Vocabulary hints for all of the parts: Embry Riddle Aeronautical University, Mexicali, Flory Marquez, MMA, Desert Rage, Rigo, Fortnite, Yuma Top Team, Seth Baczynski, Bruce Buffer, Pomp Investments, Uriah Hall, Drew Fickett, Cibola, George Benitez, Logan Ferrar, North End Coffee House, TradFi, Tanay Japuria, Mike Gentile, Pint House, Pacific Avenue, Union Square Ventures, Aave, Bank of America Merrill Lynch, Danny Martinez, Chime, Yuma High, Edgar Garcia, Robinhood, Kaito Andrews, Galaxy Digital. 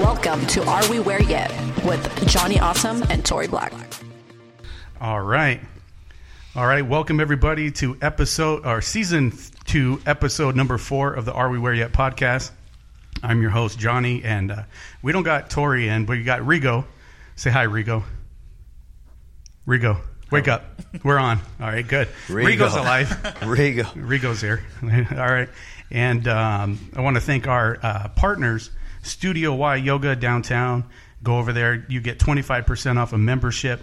welcome to Are We Where Yet with Johnny Awesome and Tori Black. All right. Welcome everybody to season two, episode number 4 of the Are We Where Yet podcast. I'm your host, Johnny, and we don't got Tori in, but we got Rigo. Say hi, Rigo. Rigo, wake up. We're on. All right, good. Rigo's alive. Rigo's here. All right. And I want to thank our partners, Studio Y Yoga downtown. Go over there. You get 25% off a membership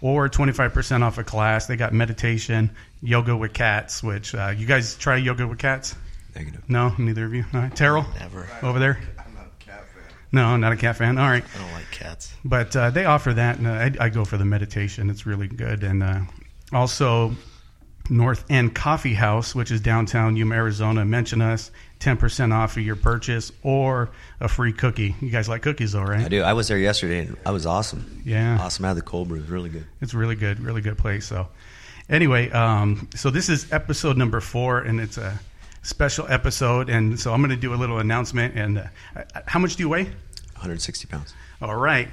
or 25% off a class. They got meditation, yoga with cats, which you guys try yoga with cats? Negative. No, neither of you. All right. Terrell? Never. Over there? I'm not a cat fan. No, not a cat fan. All right. I don't like cats. But they offer that, and I go for the meditation. It's really good. And also, North End Coffee House, which is downtown Yuma, Arizona. Mention us, 10% off of your purchase or a free cookie. You guys like cookies, though, right? I do. I was there yesterday, and I was awesome. Yeah. Awesome. I had the cold brew. It was really good. It's really good place. So, anyway, so this is episode number 4, and it's a special episode. And so I'm going to do a little announcement. And how much do you weigh? 160 pounds. All right.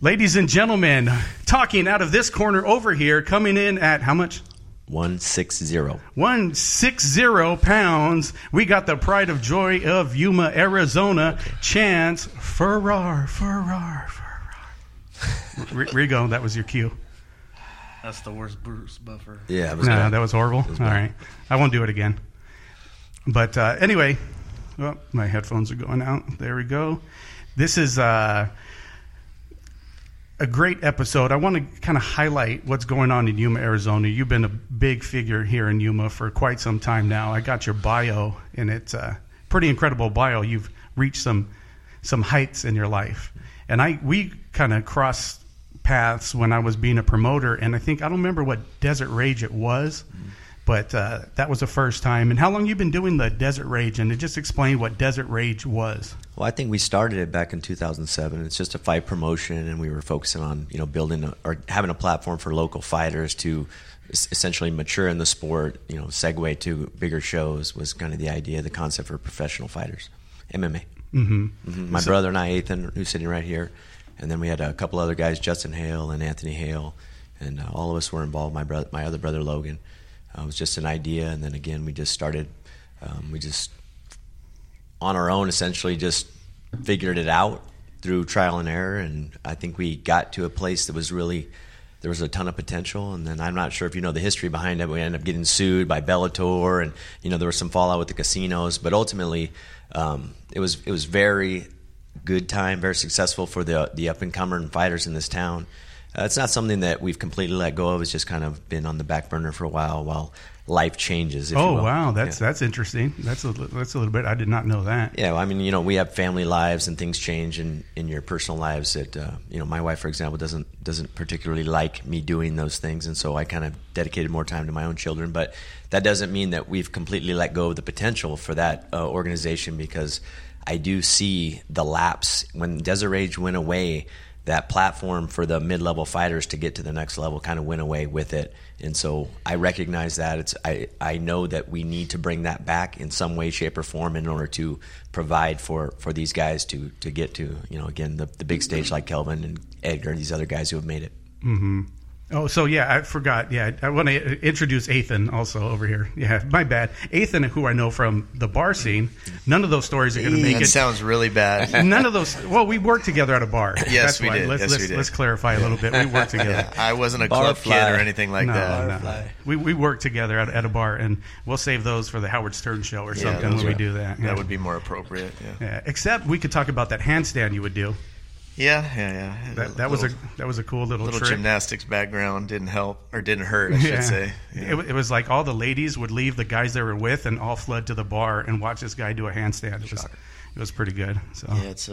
Ladies and gentlemen, talking out of this corner over here, coming in at how much? 160. 160 pounds. We got the pride of joy of Yuma, Arizona, okay. Chance Ferrar. Rigo, that was your cue. That's the worst Bruce Buffer. Yeah, it was bad. That was horrible. It was bad. All right. I won't do it again. But anyway, well, my headphones are going out. There we go. This is a great episode. I want to kind of highlight what's going on in Yuma, Arizona. You've been a big figure here in Yuma for quite some time now. I got your bio, and it's a pretty incredible bio. You've reached some heights in your life. And we kind of crossed paths when I was being a promoter, and I don't remember what Desert Rage it was, but that was the first time. And how long you been doing the Desert Rage? And to just explain what Desert Rage was. Well, I think we started it back in 2007. It's just a fight promotion, and we were focusing on building or having a platform for local fighters to essentially mature in the sport. Segue to bigger shows was kind of the idea, the concept for professional fighters, MMA. Mm-hmm. Mm-hmm. My brother and I, Ethan, who's sitting right here, and then we had a couple other guys, Justin Hale and Anthony Hale, and all of us were involved. My other brother Logan. It was just an idea, and then again, we just started. We just on our own, essentially, just figured it out through trial and error. And I think we got to a place that was really there was a ton of potential. And then I'm not sure if you know the history behind it. We ended up getting sued by Bellator, and there was some fallout with the casinos. But ultimately, it was very good time, very successful for the up and comer fighters in this town. It's not something that we've completely let go of. It's just kind of been on the back burner for a while life changes, if you will. Oh, wow. That's interesting. That's a little bit. I did not know that. Yeah. Well, I mean, we have family lives and things change in your personal lives that, my wife, for example, doesn't particularly like me doing those things. And so I kind of dedicated more time to my own children. But that doesn't mean that we've completely let go of the potential for that organization, because I do see the lapse. When Desert Rage went away, that platform for the mid-level fighters to get to the next level kind of went away with it. And so I recognize that. I know that we need to bring that back in some way, shape, or form in order to provide for these guys to get to, again, the big stage like Kelvin and Edgar and these other guys who have made it. Mm-hmm. Oh, so yeah, I forgot. Yeah, I want to introduce Ethan also over here. Yeah, my bad. Ethan, who I know from the bar scene. None of those stories are going to make it. That sounds really bad. None of those. Well, we worked together at a bar. Yes, we did. Let's clarify a little bit. We worked together. Yeah, I wasn't a club kid or anything like that. No. We worked together at a bar, and we'll save those for the Howard Stern show or something when we do that. Yeah. That would be more appropriate. Yeah. Except we could talk about that handstand you would do. Yeah. That was a cool little trick. Gymnastics background didn't help or didn't hurt, I should say. Yeah. It was like all the ladies would leave the guys they were with and all flood to the bar and watch this guy do a handstand. It was pretty good. So yeah, it's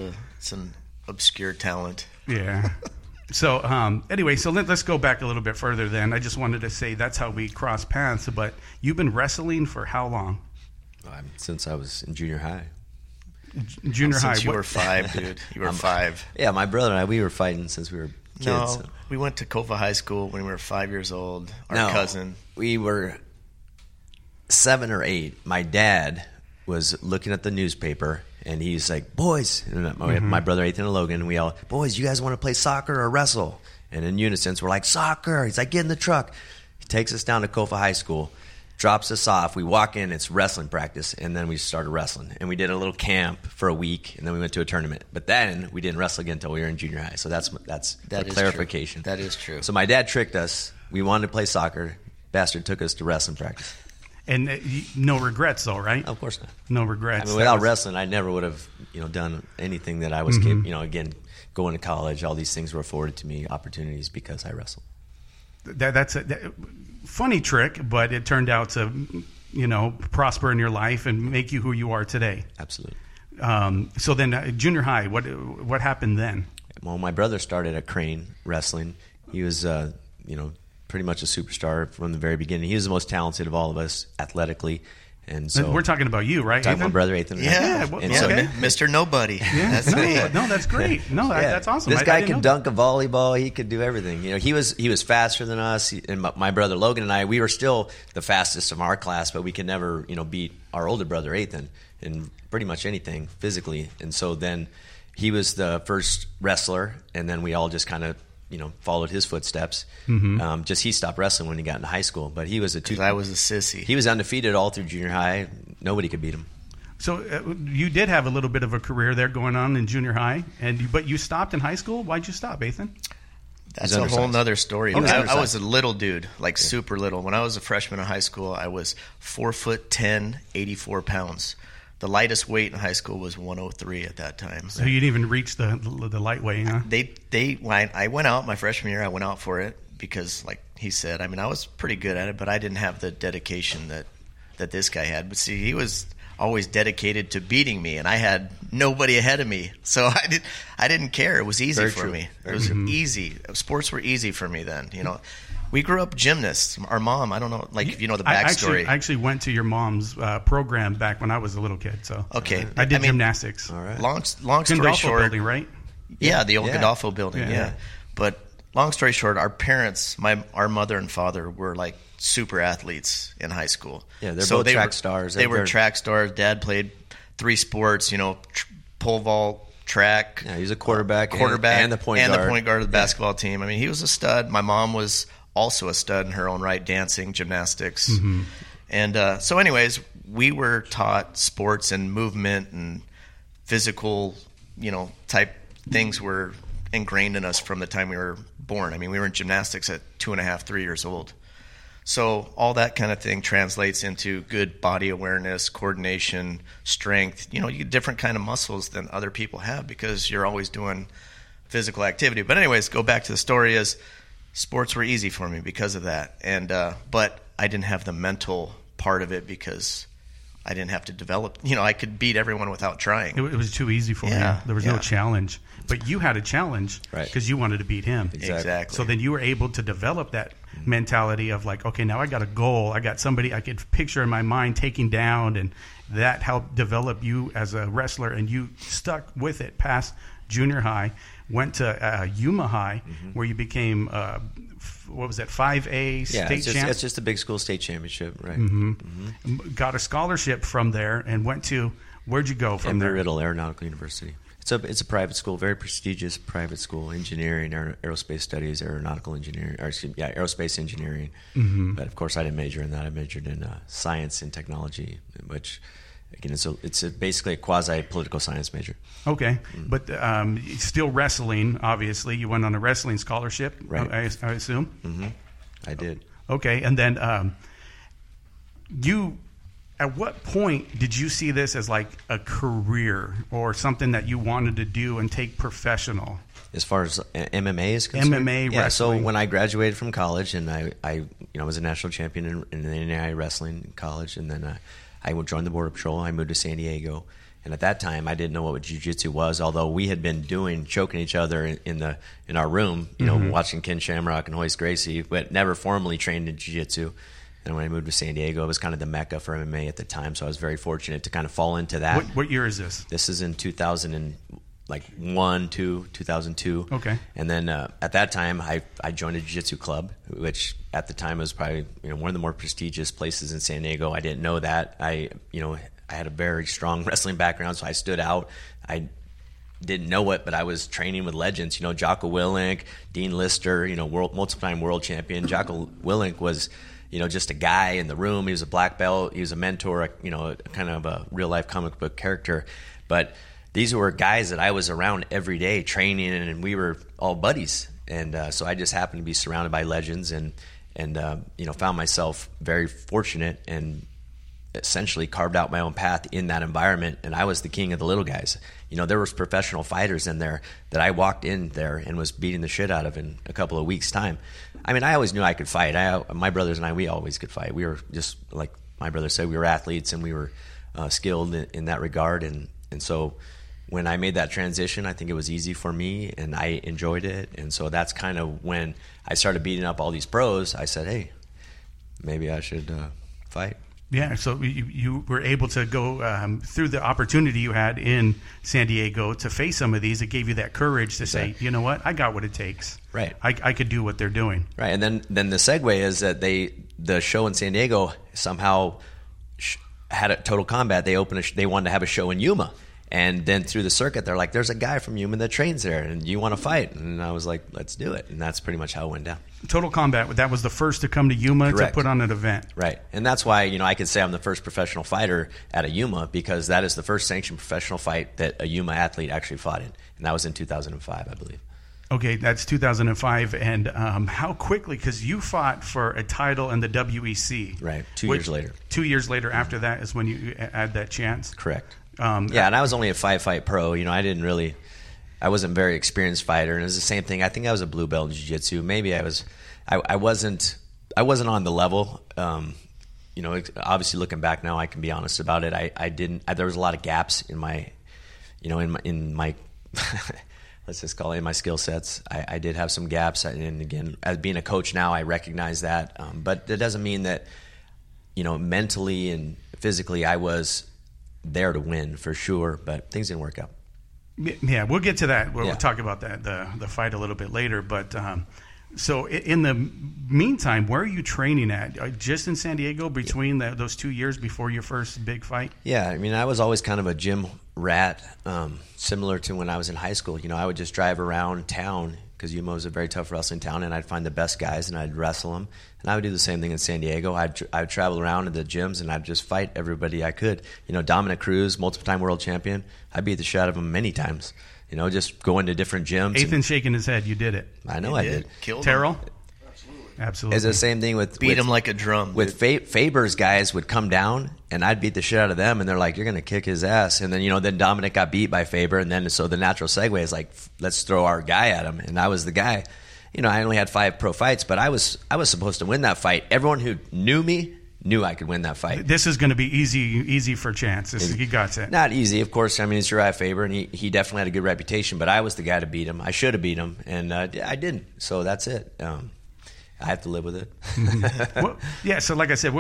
an obscure talent. Yeah. So anyway, so let's go back a little bit further. Then I just wanted to say that's how we crossed paths. But you've been wrestling for how long? Since I was in junior high. Junior high. You were 5, dude. You were 5. Yeah, my brother and I, we were fighting since we were kids. No, so. We went to Kofa High School when we were 5 years old. Our cousin. We were 7 or 8. My dad was looking at the newspaper, And he's like, boys, and my brother Ethan and Logan, we all, boys, you guys want to play soccer or wrestle? And in unison, we're like, soccer. He's like, get in the truck. He takes us down to Kofa High School, drops us off. We walk in, it's wrestling practice, and then we started wrestling. And we did a little camp for a week, and then we went to a tournament. But then we didn't wrestle again until we were in junior high. So that's clarification. True. That is true. So my dad tricked us. We wanted to play soccer. Bastard took us to wrestling practice. And no regrets, though, right? Of course not. No regrets. I mean, without wrestling, I never would have, done anything that I was capable. Again, going to college, all these things were afforded to me, opportunities, because I wrestled. That's a funny trick, but it turned out to, prosper in your life and make you who you are today. Absolutely. So then, junior high, what happened then? Well, my brother started at Crane Wrestling. He was, pretty much a superstar from the very beginning. He was the most talented of all of us athletically, and so we're talking about you, right? Talking about my brother Ethan. Yeah, well, so, okay. Mr. Nobody. Yeah, that's great. No, yeah. That's awesome. This guy could dunk a volleyball. He could do everything. He was faster than us. And my brother Logan and I, we were still the fastest of our class, but we could never, beat our older brother Ethan in pretty much anything physically. And so then he was the first wrestler, and then we all just kind of, followed his footsteps. Just he stopped wrestling when he got into high school, but he was I was a sissy. He was undefeated all through junior high. Nobody could beat him. So you did have a little bit of a career there going on in junior high, but you stopped in high school. Why'd you stop, Ethan? That's a whole nother story. Okay. I was a little dude, super little. When I was a freshman in high school, I was 4'10", 84 pounds. The lightest weight in high school was 103 at that time. So you didn't even reach the lightweight, huh? I went out my freshman year. I went out for it because, like he said, I mean, I was pretty good at it, but I didn't have the dedication that this guy had. But see, he was always dedicated to beating me, and I had nobody ahead of me, so I didn't care. It was easy for me. It was easy. Sports were easy for me then, We grew up gymnasts. Our mom, I don't know, the backstory. I actually went to your mom's program back when I was a little kid. So okay, I did gymnastics. All right. Long story short, Gandolfo building, right? Yeah, the old Gandolfo building. Yeah. But long story short, our parents, our mother and father, were like super athletes in high school. Yeah, both track stars. They were track stars. Dad played 3 sports. Pole vault. Track. Yeah, he was a quarterback, and the point guard. And the point guard of the basketball team. I mean, he was a stud. My mom was also a stud in her own right, dancing, gymnastics. And so anyways, we were taught sports and movement and physical, type things were ingrained in us from the time we were born. I mean, we were in gymnastics at 2.5, 3 years old. So all that kind of thing translates into good body awareness, coordination, strength, you get different kind of muscles than other people have because you're always doing physical activity. But anyways, go back to the story is sports were easy for me because of that. And but I didn't have the mental part of it because I didn't have to develop. I could beat everyone without trying. It was too easy for me. There was no challenge. But you had a challenge because you wanted to beat him. Exactly. So then you were able to develop that mentality of okay, now I got a goal. I got somebody I could picture in my mind taking down, and that helped develop you as a wrestler. And you stuck with it past junior high, went to Yuma High, where you became 5A state champ. That's just a big school state championship, right? Got a scholarship from there and went to where'd you go from there? Embry Riddle Aeronautical University. It's a private school, very prestigious private school, engineering, aerospace studies, aeronautical engineering, aerospace engineering. But of course, I didn't major in that. I majored in science and technology, which again, it's basically a quasi political science major. Okay, but still wrestling. Obviously, you went on a wrestling scholarship, right? I assume. I did. Okay, and then you. At what point did you see this as a career or something that you wanted to do and take professional? As far as MMA is concerned? MMA wrestling. Yeah, so when I graduated from college and I was a national champion in the NAI wrestling in college, and then I joined the Border Patrol. I moved to San Diego. And at that time, I didn't know what jiu-jitsu was, although we had been choking each other in our room, watching Ken Shamrock and Royce Gracie, but never formally trained in jiu-jitsu. And when I moved to San Diego, it was kind of the mecca for MMA at the time, so I was very fortunate to kind of fall into that. What year is this? This is in 2002. Okay. And then at that time, I joined a jiu-jitsu club, which at the time was probably one of the more prestigious places in San Diego. I didn't know that. I I had a very strong wrestling background, so I stood out. I didn't know it, but I was training with legends. You know, Jocko Willink, Dean Lister, you know, multiple-time world champion. Jocko Willink was, you know, just a guy in the room. He was a black belt. He was a mentor, you know, kind of a real-life comic book character. But these were guys that I was around every day training, and we were all buddies. And so I just happened to be surrounded by legends and you know, found myself very fortunate and essentially carved out my own path in that environment. And I was the king of the little guys. You know, there was professional fighters in there that I walked in there and was beating the shit out of in a couple of weeks' time. I mean, I always knew I could fight. My brothers and I, we always could fight. We were just, like my brother said, we were athletes and we were skilled in that regard. And so when I made that transition, I think it was easy for me and I enjoyed it. And so that's kind of when I started beating up all these pros. I said, hey, maybe I should fight. Yeah, so you were able to go through the opportunity you had in San Diego to face some of these. It gave you that courage to say, you know what, I got what it takes. Right. I could do what they're doing. Right, and then the segue is that the show in San Diego somehow had a Total Combat. They they wanted to have a show in Yuma. And then through the circuit, they're like, there's a guy from Yuma that trains there, and you want to fight? And I was like, let's do it. And that's pretty much how it went down. Total Combat, that was the first to come to Yuma. Correct. To put on an event. Right. And that's why, you know, I could say I'm the first professional fighter at a Yuma, because that is the first sanctioned professional fight that a Yuma athlete actually fought in. And that was in 2005, I believe. Okay, that's 2005. And how quickly, because you fought for a title in the WEC. Right, 2 years later. 2 years later after that is when you had that chance? Correct. Yeah, and I was only a five-fight pro. You know, I wasn't a very experienced fighter, and it was the same thing. I think I was a blue belt in jiu-jitsu. Maybe I wasn't on the level. You know, obviously looking back now, I can be honest about it. There was a lot of gaps in my, you know, in my let's just call it in my skill sets. I did have some gaps, and again, as being a coach now, I recognize that. But that doesn't mean that, you know, mentally and physically, I was there to win for sure, but things didn't work out. Yeah, we'll get to that. We'll talk about that the fight a little bit later. But so in the meantime, where are you training at? Just in San Diego between those 2 years before your first big fight? Yeah, I mean, I was always kind of a gym rat, similar to when I was in high school. You know, I would just drive around town because Yuma was a very tough wrestling town, and I'd find the best guys and I'd wrestle them. And I would do the same thing in San Diego. I'd travel around to the gyms and I'd just fight everybody I could. You know, Dominic Cruz, multiple-time world champion. I beat the shit out of him many times. You know, just going to different gyms. Ethan's shaking his head. You did it. I know I did. Killed Terrell? Him. Absolutely. It's the same thing with beat him like a drum. With Faber's guys would come down and I'd beat the shit out of them, and they're like, "You're gonna kick his ass." And then, you know, then Dominic got beat by Faber, and then so the natural segue is like, let's throw our guy at him. And I was the guy. You know, I only had 5 pro fights, but I was supposed to win that fight. Everyone who knew me knew I could win that fight. This is going to be easy for Chance. He got it. Not easy, of course. I mean, it's Uriah Faber, and he definitely had a good reputation. But I was the guy to beat him. I should have beat him, and I didn't. So that's it. I have to live with it. Well, yeah, so like I said,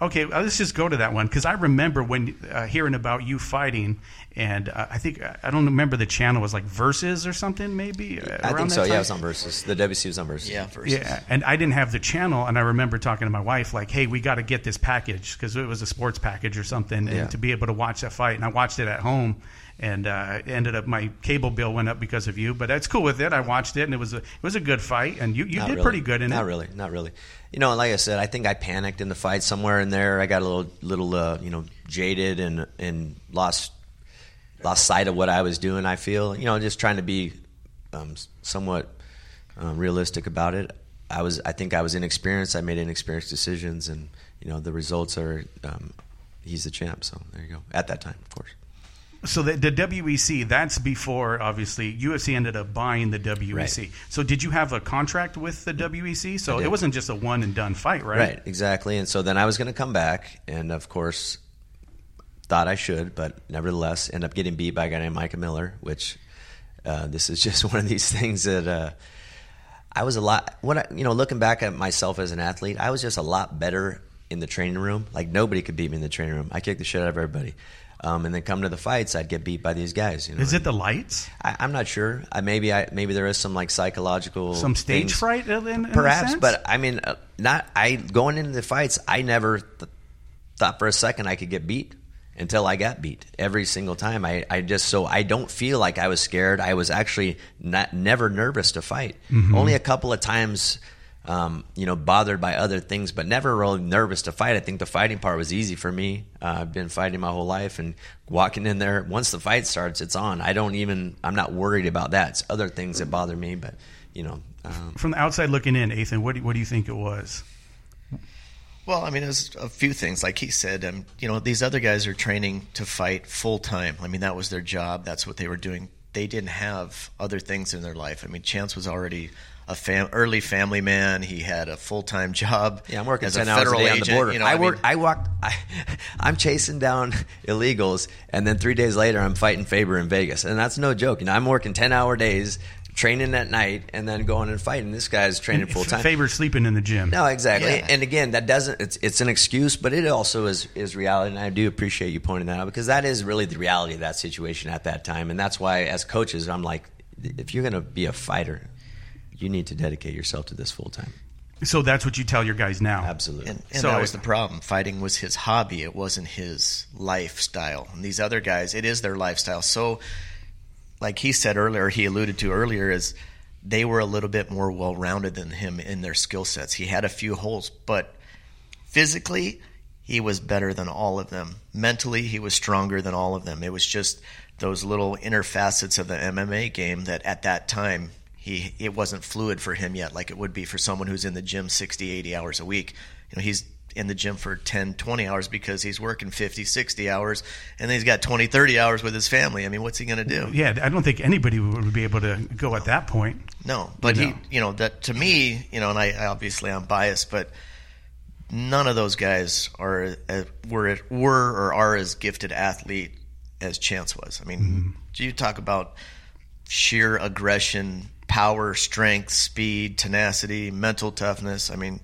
let's just go to that one, because I remember when hearing about you fighting, and I think, I don't remember the channel, was like Versus or something maybe? I think so, time. Yeah, it was on Versus. The WC was on Versus. Yeah, Versus. Yeah, and I didn't have the channel, and I remember talking to my wife like, hey, we got to get this package, because it was a sports package or something, and to be able to watch that fight, and I watched it at home. And ended up, my cable bill went up because of you, but that's cool with it. I watched it, and it was a good fight, and you did pretty good in it. Not really. You know, like I said, I think I panicked in the fight somewhere in there. I got a little you know, jaded and lost sight of what I was doing, I feel. You know, just trying to be somewhat realistic about it. I think I was inexperienced. I made inexperienced decisions, and, you know, the results are he's the champ, so there you go. At that time, of course. So the WEC, that's before, obviously, UFC ended up buying the WEC. Right. So did you have a contract with the WEC? So it wasn't just a one-and-done fight, right? Right, exactly. And so then I was going to come back, and, of course, thought I should, but nevertheless, ended up getting beat by a guy named Micah Miller, which this is just one of these things that I was a lot – you know, looking back at myself as an athlete, I was just a lot better in the training room. Like, nobody could beat me in the training room. I kicked the shit out of everybody. And then come to the fights, I'd get beat by these guys. You know? Is it the lights? I'm not sure. Maybe there is some like psychological, some stage fright, in perhaps. But I mean, going into the fights, I never thought for a second I could get beat. until I got beat. Every single time, I don't feel like I was scared. I was actually never nervous to fight. Mm-hmm. Only a couple of times, bothered by other things, but never really nervous to fight. I think the fighting part was easy for me. I've been fighting my whole life, and walking in there, once the fight starts, it's on. I'm not worried about that. It's other things that bother me, but from the outside looking in, Ethan, what do you think it was? Well, I mean, it was a few things. Like he said, these other guys are training to fight full time. I mean, that was their job. That's what they were doing. They didn't have other things in their life. I mean, Chance was already a early family man. He had a full time job. Yeah, I'm working as a federal agent on the border. I'm chasing down illegals, and then 3 days later, I'm fighting Faber in Vegas, and that's no joke. I'm working 10-hour days, training at night, and then going and fighting. This guy's training full time. Faber's sleeping in the gym. No, exactly. Yeah. And again, that doesn't. It's an excuse, but it also is reality. And I do appreciate you pointing that out, because that is really the reality of that situation at that time. And that's why, as coaches, I'm like, if you're going to be a fighter, you need to dedicate yourself to this full time. So that's what you tell your guys now. Absolutely. And so that was the problem. Fighting was his hobby. It wasn't his lifestyle. And these other guys, it is their lifestyle. So, like he said earlier, he alluded to earlier, is they were a little bit more well-rounded than him in their skill sets. He had a few holes, but physically he was better than all of them. Mentally he was stronger than all of them. It was just those little inner facets of the MMA game that at that time it wasn't fluid for him yet, like it would be for someone who's in the gym 60, 80 hours a week. He's in the gym for 10, 20 hours because he's working 50, 60 hours, and then he's got 20, 30 hours with his family. I mean, what's he going to do? Yeah, I don't think anybody would be able to go at that point. No, but that to me, and I obviously I'm biased, but none of those guys were or are as gifted athlete as Chance was. I mean, You talk about sheer aggression, power, strength, speed, tenacity, mental toughness. I mean,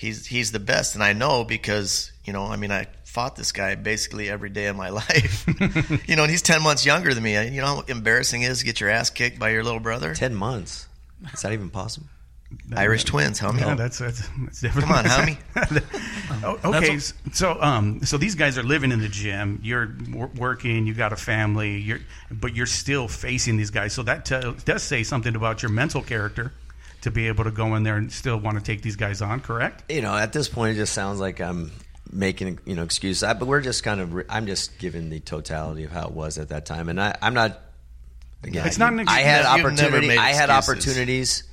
He's the best, and I know because, I fought this guy basically every day of my life. And he's 10 months younger than me. You know how embarrassing it is to get your ass kicked by your little brother? 10 months? Is that even possible? Irish twins, homie. Yeah, that's different. Come on, homie. Okay, so these guys are living in the gym. You're working. You got a family. But you're still facing these guys. So that does say something about your mental character, to be able to go in there and still want to take these guys on, correct? At this point, it just sounds like I'm making excuses. But we're just I'm just giving the totality of how it was at that time, and I'm not. Again, it's not an excuse. I had opportunities,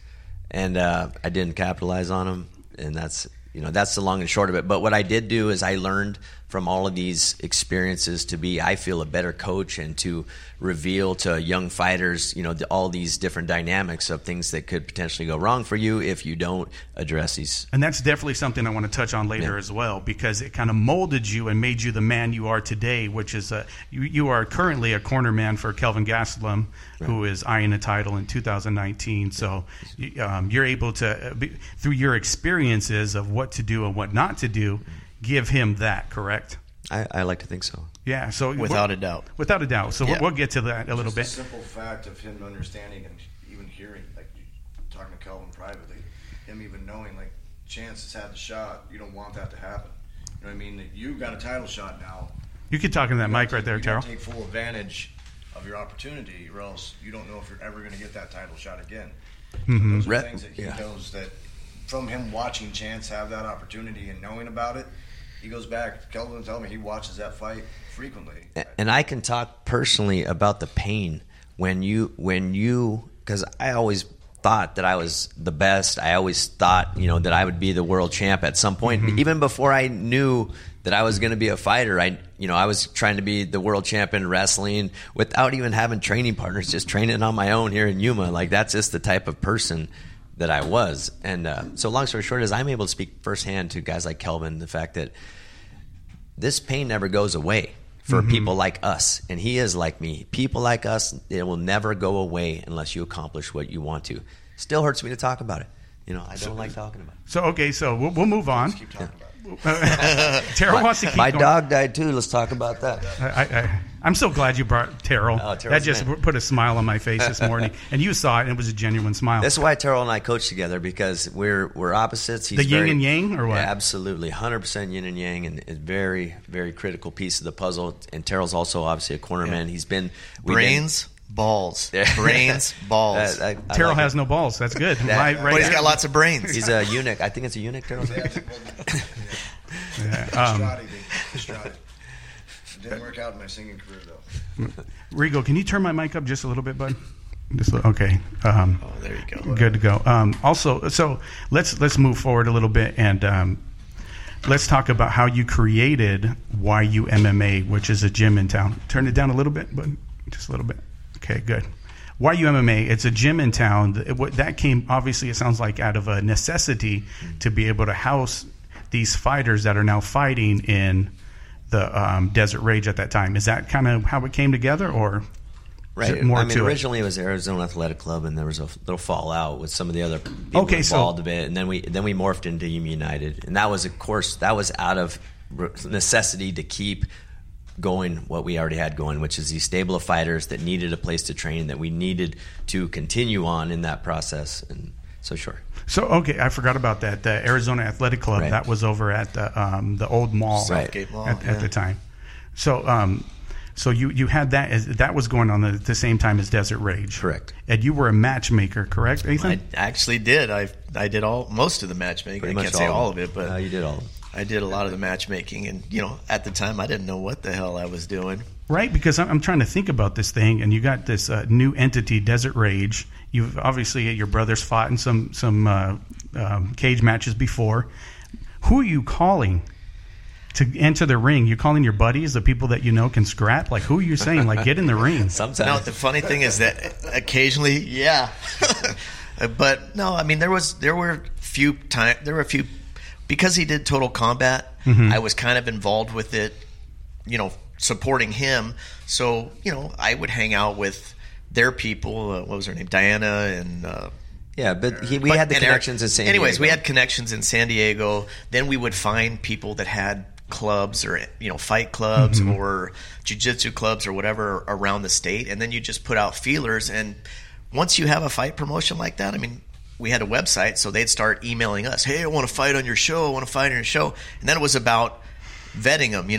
and I didn't capitalize on them, and that's the long and short of it. But what I did do is I learned from all of these experiences to be, I feel, a better coach, and to reveal to young fighters, all these different dynamics of things that could potentially go wrong for you if you don't address these. And that's definitely something I want to touch on later as well, because it kind of molded you and made you the man you are today, which is you are currently a corner man for Kelvin Gastelum, who is eyeing a title in 2019. So you're able to, through your experiences of what to do and what not to do, give him that, correct? I like to think so. Yeah. So without a doubt. So we'll get to that a little bit. The simple fact of him understanding and even hearing, like talking to Kelvin privately, him even knowing, like, Chance has had the shot. You don't want that to happen. You know what I mean? You got a title shot now. You could talk in that mic right there, Terrell. Take full advantage of your opportunity, or else you don't know if you're ever going to get that title shot again. Mm-hmm. Those are things that he knows that from him watching Chance have that opportunity and knowing about it. He goes back. Kelvin tells me he watches that fight frequently. And I can talk personally about the pain when you, because I always thought that I was the best. I always thought, that I would be the world champ at some point. Mm-hmm. Even before I knew that I was going to be a fighter, I was trying to be the world champ in wrestling without even having training partners, just training on my own here in Yuma. Like, that's just the type of person that I was. And so long story short is I'm able to speak firsthand to guys like Kelvin, the fact that this pain never goes away for people like us. And he is like me. People like us, it will never go away unless you accomplish what you want to. Still hurts me to talk about it. I don't like talking about it. So, okay, so we'll move on. Let's keep talking about it. Terrell wants to keep going. My dog died too. Let's talk about that. I'm so glad you brought Terrell. Oh, that just put a smile on my face this morning. And you saw it, and it was a genuine smile. That's why Terrell and I coach together, because we're opposites. He's the yin and yang, or what? Yeah, absolutely. 100% yin and yang, and a very, very critical piece of the puzzle. And Terrell's also obviously a cornerman. Yeah. He's been brains. Balls. Brains, balls. Terrell like has it. No balls. That's good. Right, but he's got lots of brains. He's a eunuch. I think it's a eunuch, Terrell. Castrati. It didn't work out in my singing career, though. Rigo, can you turn my mic up just a little bit, bud? Okay. There you go. Good to go. Also, so let's move forward a little bit, and let's talk about how you created YU MMA, which is a gym in town. Turn it down a little bit, bud. Just a little bit. Okay, good. YU MMA, it's a gym in town. That came, obviously, it sounds like out of a necessity to be able to house these fighters that are now fighting in the Desert Rage at that time. Is that kind of how it came together, or right? Is it more to originally it was Arizona Athletic Club, and there was a little fallout with some of the other people involved a bit, and then we morphed into United, and that was, of course, that was out of necessity to keep going what we already had going, which is these stable of fighters that needed a place to train, that we needed to continue on in that process. And so sure. So okay, I forgot about that. The Arizona Athletic Club, right, that was over at the old mall, Southgate Mall at the time. So so you had that as, that was going on at the same time as Desert Rage, correct? And you were a matchmaker, correct, Ethan? I actually did. I did most of the matchmaking. Pretty I can't say all of it, but you did all of it. I did a lot of the matchmaking, and at the time, I didn't know what the hell I was doing. Right, because I'm trying to think about this thing, and you got this new entity, Desert Rage. You've obviously your brothers fought in some cage matches before. Who are you calling to enter the ring? You're calling your buddies, the people that can scrap. Like, who are you saying? Like, get in the ring. Sometimes. No, the funny thing is that occasionally, yeah, but no, I mean there were a few. Because he did Total Combat, I was kind of involved with it, supporting him. So, I would hang out with their people. What was her name? Diana and... we had the connections in San Diego. Anyways, we had connections in San Diego. Then we would find people that had clubs or, fight clubs or jiu-jitsu clubs or whatever around the state. And then you just put out feelers. And once you have a fight promotion like that, I mean... We had a website, so they'd start emailing us, hey, I want to fight on your show, And then it was about vetting them,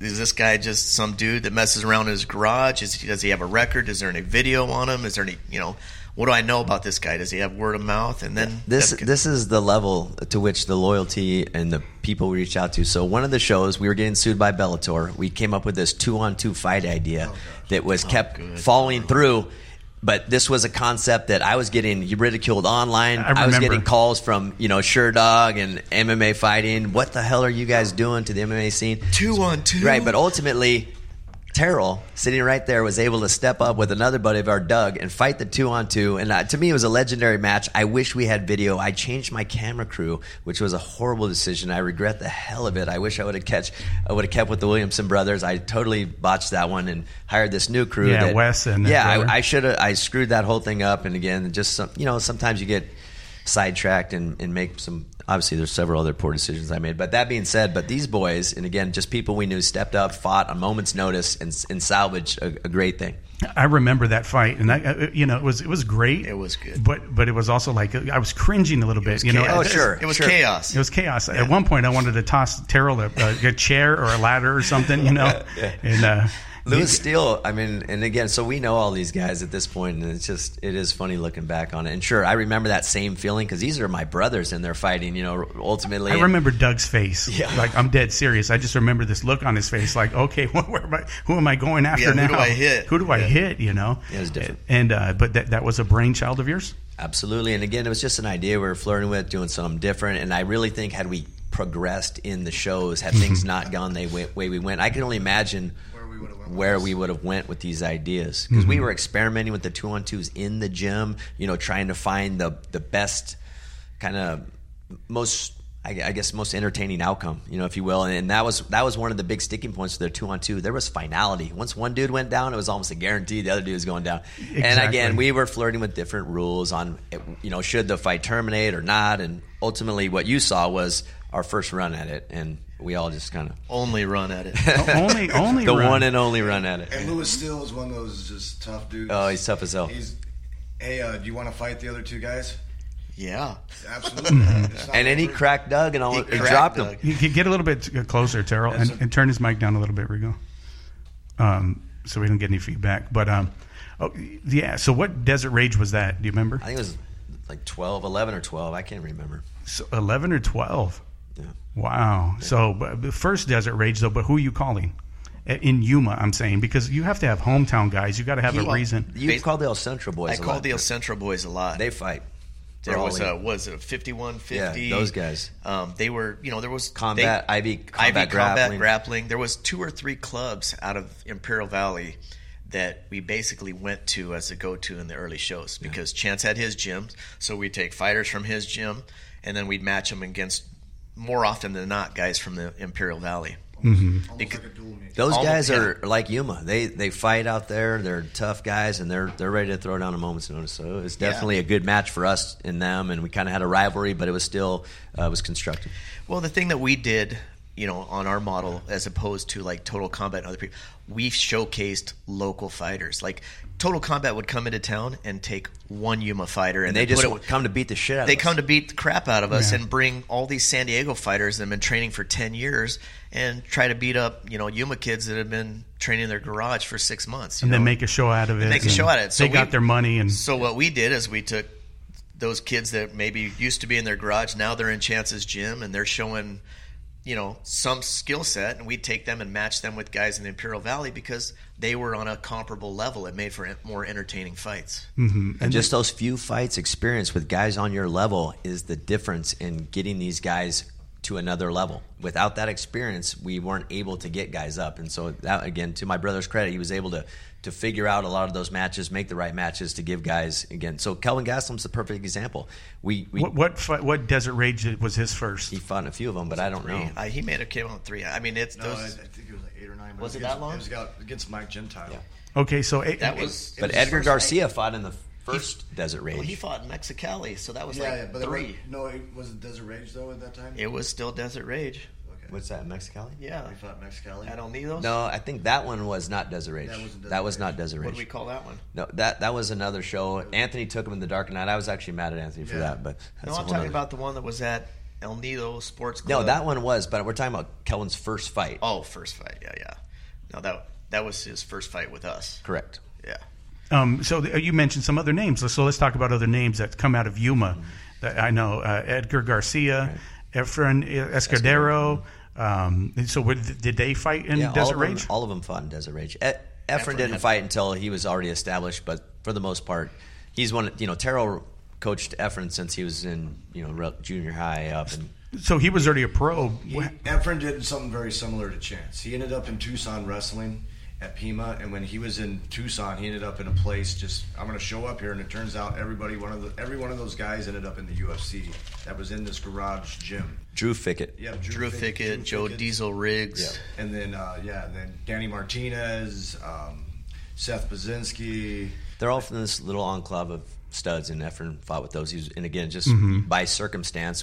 is this guy just some dude that messes around in his garage? Does he have a record? Is there any video on him? Is there any, what do I know about this guy? Does he have word of mouth? And then this is the level to which the loyalty and the people we reach out to. So one of the shows, we were getting sued by Bellator. We came up with this 2-on-2 fight idea that was kept falling through. But this was a concept that I was getting ridiculed online. I was getting calls from, Sure Dog and MMA Fighting. What the hell are you guys doing to the MMA scene? 2-on-2. Right, but ultimately, Terrell, sitting right there, was able to step up with another buddy of our, Doug, and fight the 2-on-2. And to me, it was a legendary match. I wish we had video. I changed my camera crew, which was a horrible decision. I regret the hell of it. I wish I would have kept with the Williamson brothers. I totally botched that one and hired this new crew. Yeah, Wes and I should have. I screwed that whole thing up. And again, just sometimes you get sidetracked and make some. Obviously, there's several other poor decisions I made. But that being said, these boys, and again, just people we knew, stepped up, fought on moment's notice, and salvaged a great thing. I remember that fight, and it was great. It was good, but it was also like I was cringing a little bit. It was chaos. Yeah. At one point, I wanted to toss Terrell a chair or a ladder or something, yeah. And Lewis Steele, I mean, and again, so we know all these guys at this point, and it is funny looking back on it. And sure, I remember that same feeling because these are my brothers, and they're fighting, ultimately. I remember Doug's face. Yeah. Like, I'm dead serious. I just remember this look on his face like, okay, who am I going after now? Who do I hit? Yeah, it was different. And, but that was a brainchild of yours? Absolutely. And again, it was just an idea we were flirting with, doing something different. And I really think had we progressed in the shows, had things not gone the way we went, I can only imagine – where we would have went with these ideas, because we were experimenting with the 2-on-2s in the gym, trying to find the best kind of most I guess most entertaining outcome, you know, if you will. And that was one of the big sticking points for their 2-on-2. There was finality. Once one dude went down, it was almost a guarantee the other dude was going down. Exactly. And again, we were flirting with different rules on, you know, should the fight terminate or not. And ultimately what you saw was our first run at it. And we all just kind of only run at it. only the run. One and only run at it. And Lewis Steele was one of those just tough dudes. Oh, he's tough as hell. Hey, do you want to fight the other two guys? Yeah, absolutely. And then he cracked Doug and all. He dropped him. You could get a little bit closer, Terrell, and turn his mic down a little bit, Rigo, so we don't get any feedback. But yeah. So what Desert Rage was that? Do you remember? I think it was like 11 or 12. I can't remember. So 11 or 12. Yeah. Wow. Yeah. So but first Desert Rage though. But who are you calling? In Yuma, I'm saying, because you have to have hometown guys. You got to have a reason. You call the El Centro boys. I call the El Centro boys a lot. They fight. There was a 51-50. Yeah, those guys. They were, you know, there was Ivy Combat Grappling. There was 2 or 3 clubs out of Imperial Valley that we basically went to as a go-to in the early shows because Chance had his gym, so we'd take fighters from his gym, and then we'd match them against, more often than not, guys from the Imperial Valley. Mm-hmm. Because, like those guys are like Yuma. They fight out there. They're tough guys, and they're ready to throw down a moment's notice. So it's definitely a good match for us and them, and we kind of had a rivalry, but it was still was constructive. Well, the thing that we did, you know, on our model as opposed to like Total Combat and other people, we showcased local fighters. Like Total Combat would come into town and take one Yuma fighter, and they just come to beat the shit out of us. They come to beat the crap out of us and bring all these San Diego fighters that have been training for 10 years and try to beat up, you know, Yuma kids that have been training in their garage for 6 months. And then make a show out of it. So they got their money. And so what we did is we took those kids that maybe used to be in their garage, now they're in Chance's gym, and they're showing – you know, some skill set, and we'd take them and match them with guys in the Imperial Valley because they were on a comparable level. It made for more entertaining fights. Mm-hmm. And just those few fights experience with guys on your level is the difference in getting these guys to another level. Without that experience, we weren't able to get guys up. And so that, again, to my brother's credit, he was able to figure out a lot of those matches, make the right matches to give guys again. So Kelvin Gastelum's the perfect example. What Desert Rage was his first? He fought in a few of them, but I don't know. He made a came on 3. I mean, I think it was like 8 or 9. Was it that long? It was against Mike Gentile. Yeah. Okay, so but Edgar Garcia fought in the first Desert Rage. Well, he fought in Mexicali, so that was 3. No, it wasn't Desert Rage though at that time. It was still Desert Rage. What's that, Mexicali? Yeah. We fought Mexicali. I don't need those? No, I think that one was not Desert Rage. That was not Desert Rage. What did we call that one? No, that was another show. Anthony took him in the dark night. I was actually mad at Anthony for that. But that's I'm talking about the one that was at El Nido Sports Club. No, that one was, but we're talking about Kelvin's first fight. Oh, first fight. Yeah. No, that was his first fight with us. Correct. Yeah. So you mentioned some other names. So let's talk about other names that come out of Yuma. Mm-hmm. That I know Edgar Garcia, Efren Escudero. So did they fight in Desert Rage? All of them fought in Desert Rage. Efren didn't fight until he was already established, but for the most part, he's one. You know, Terrell coached Efren since he was in junior high up, and so he was already a pro. Efren did something very similar to Chance. He ended up in Tucson wrestling at Pima, and when he was in Tucson, he ended up in a place just, I'm going to show up here, and it turns out every one of those guys ended up in the UFC that was in this garage gym. Drew Fickett. Yeah, Drew Fickett, Joe Diesel Riggs. Yeah. And then, then Danny Martinez, Seth Baczynski. They're all from this little enclave of studs, and Efren fought with those. And again, just by circumstance,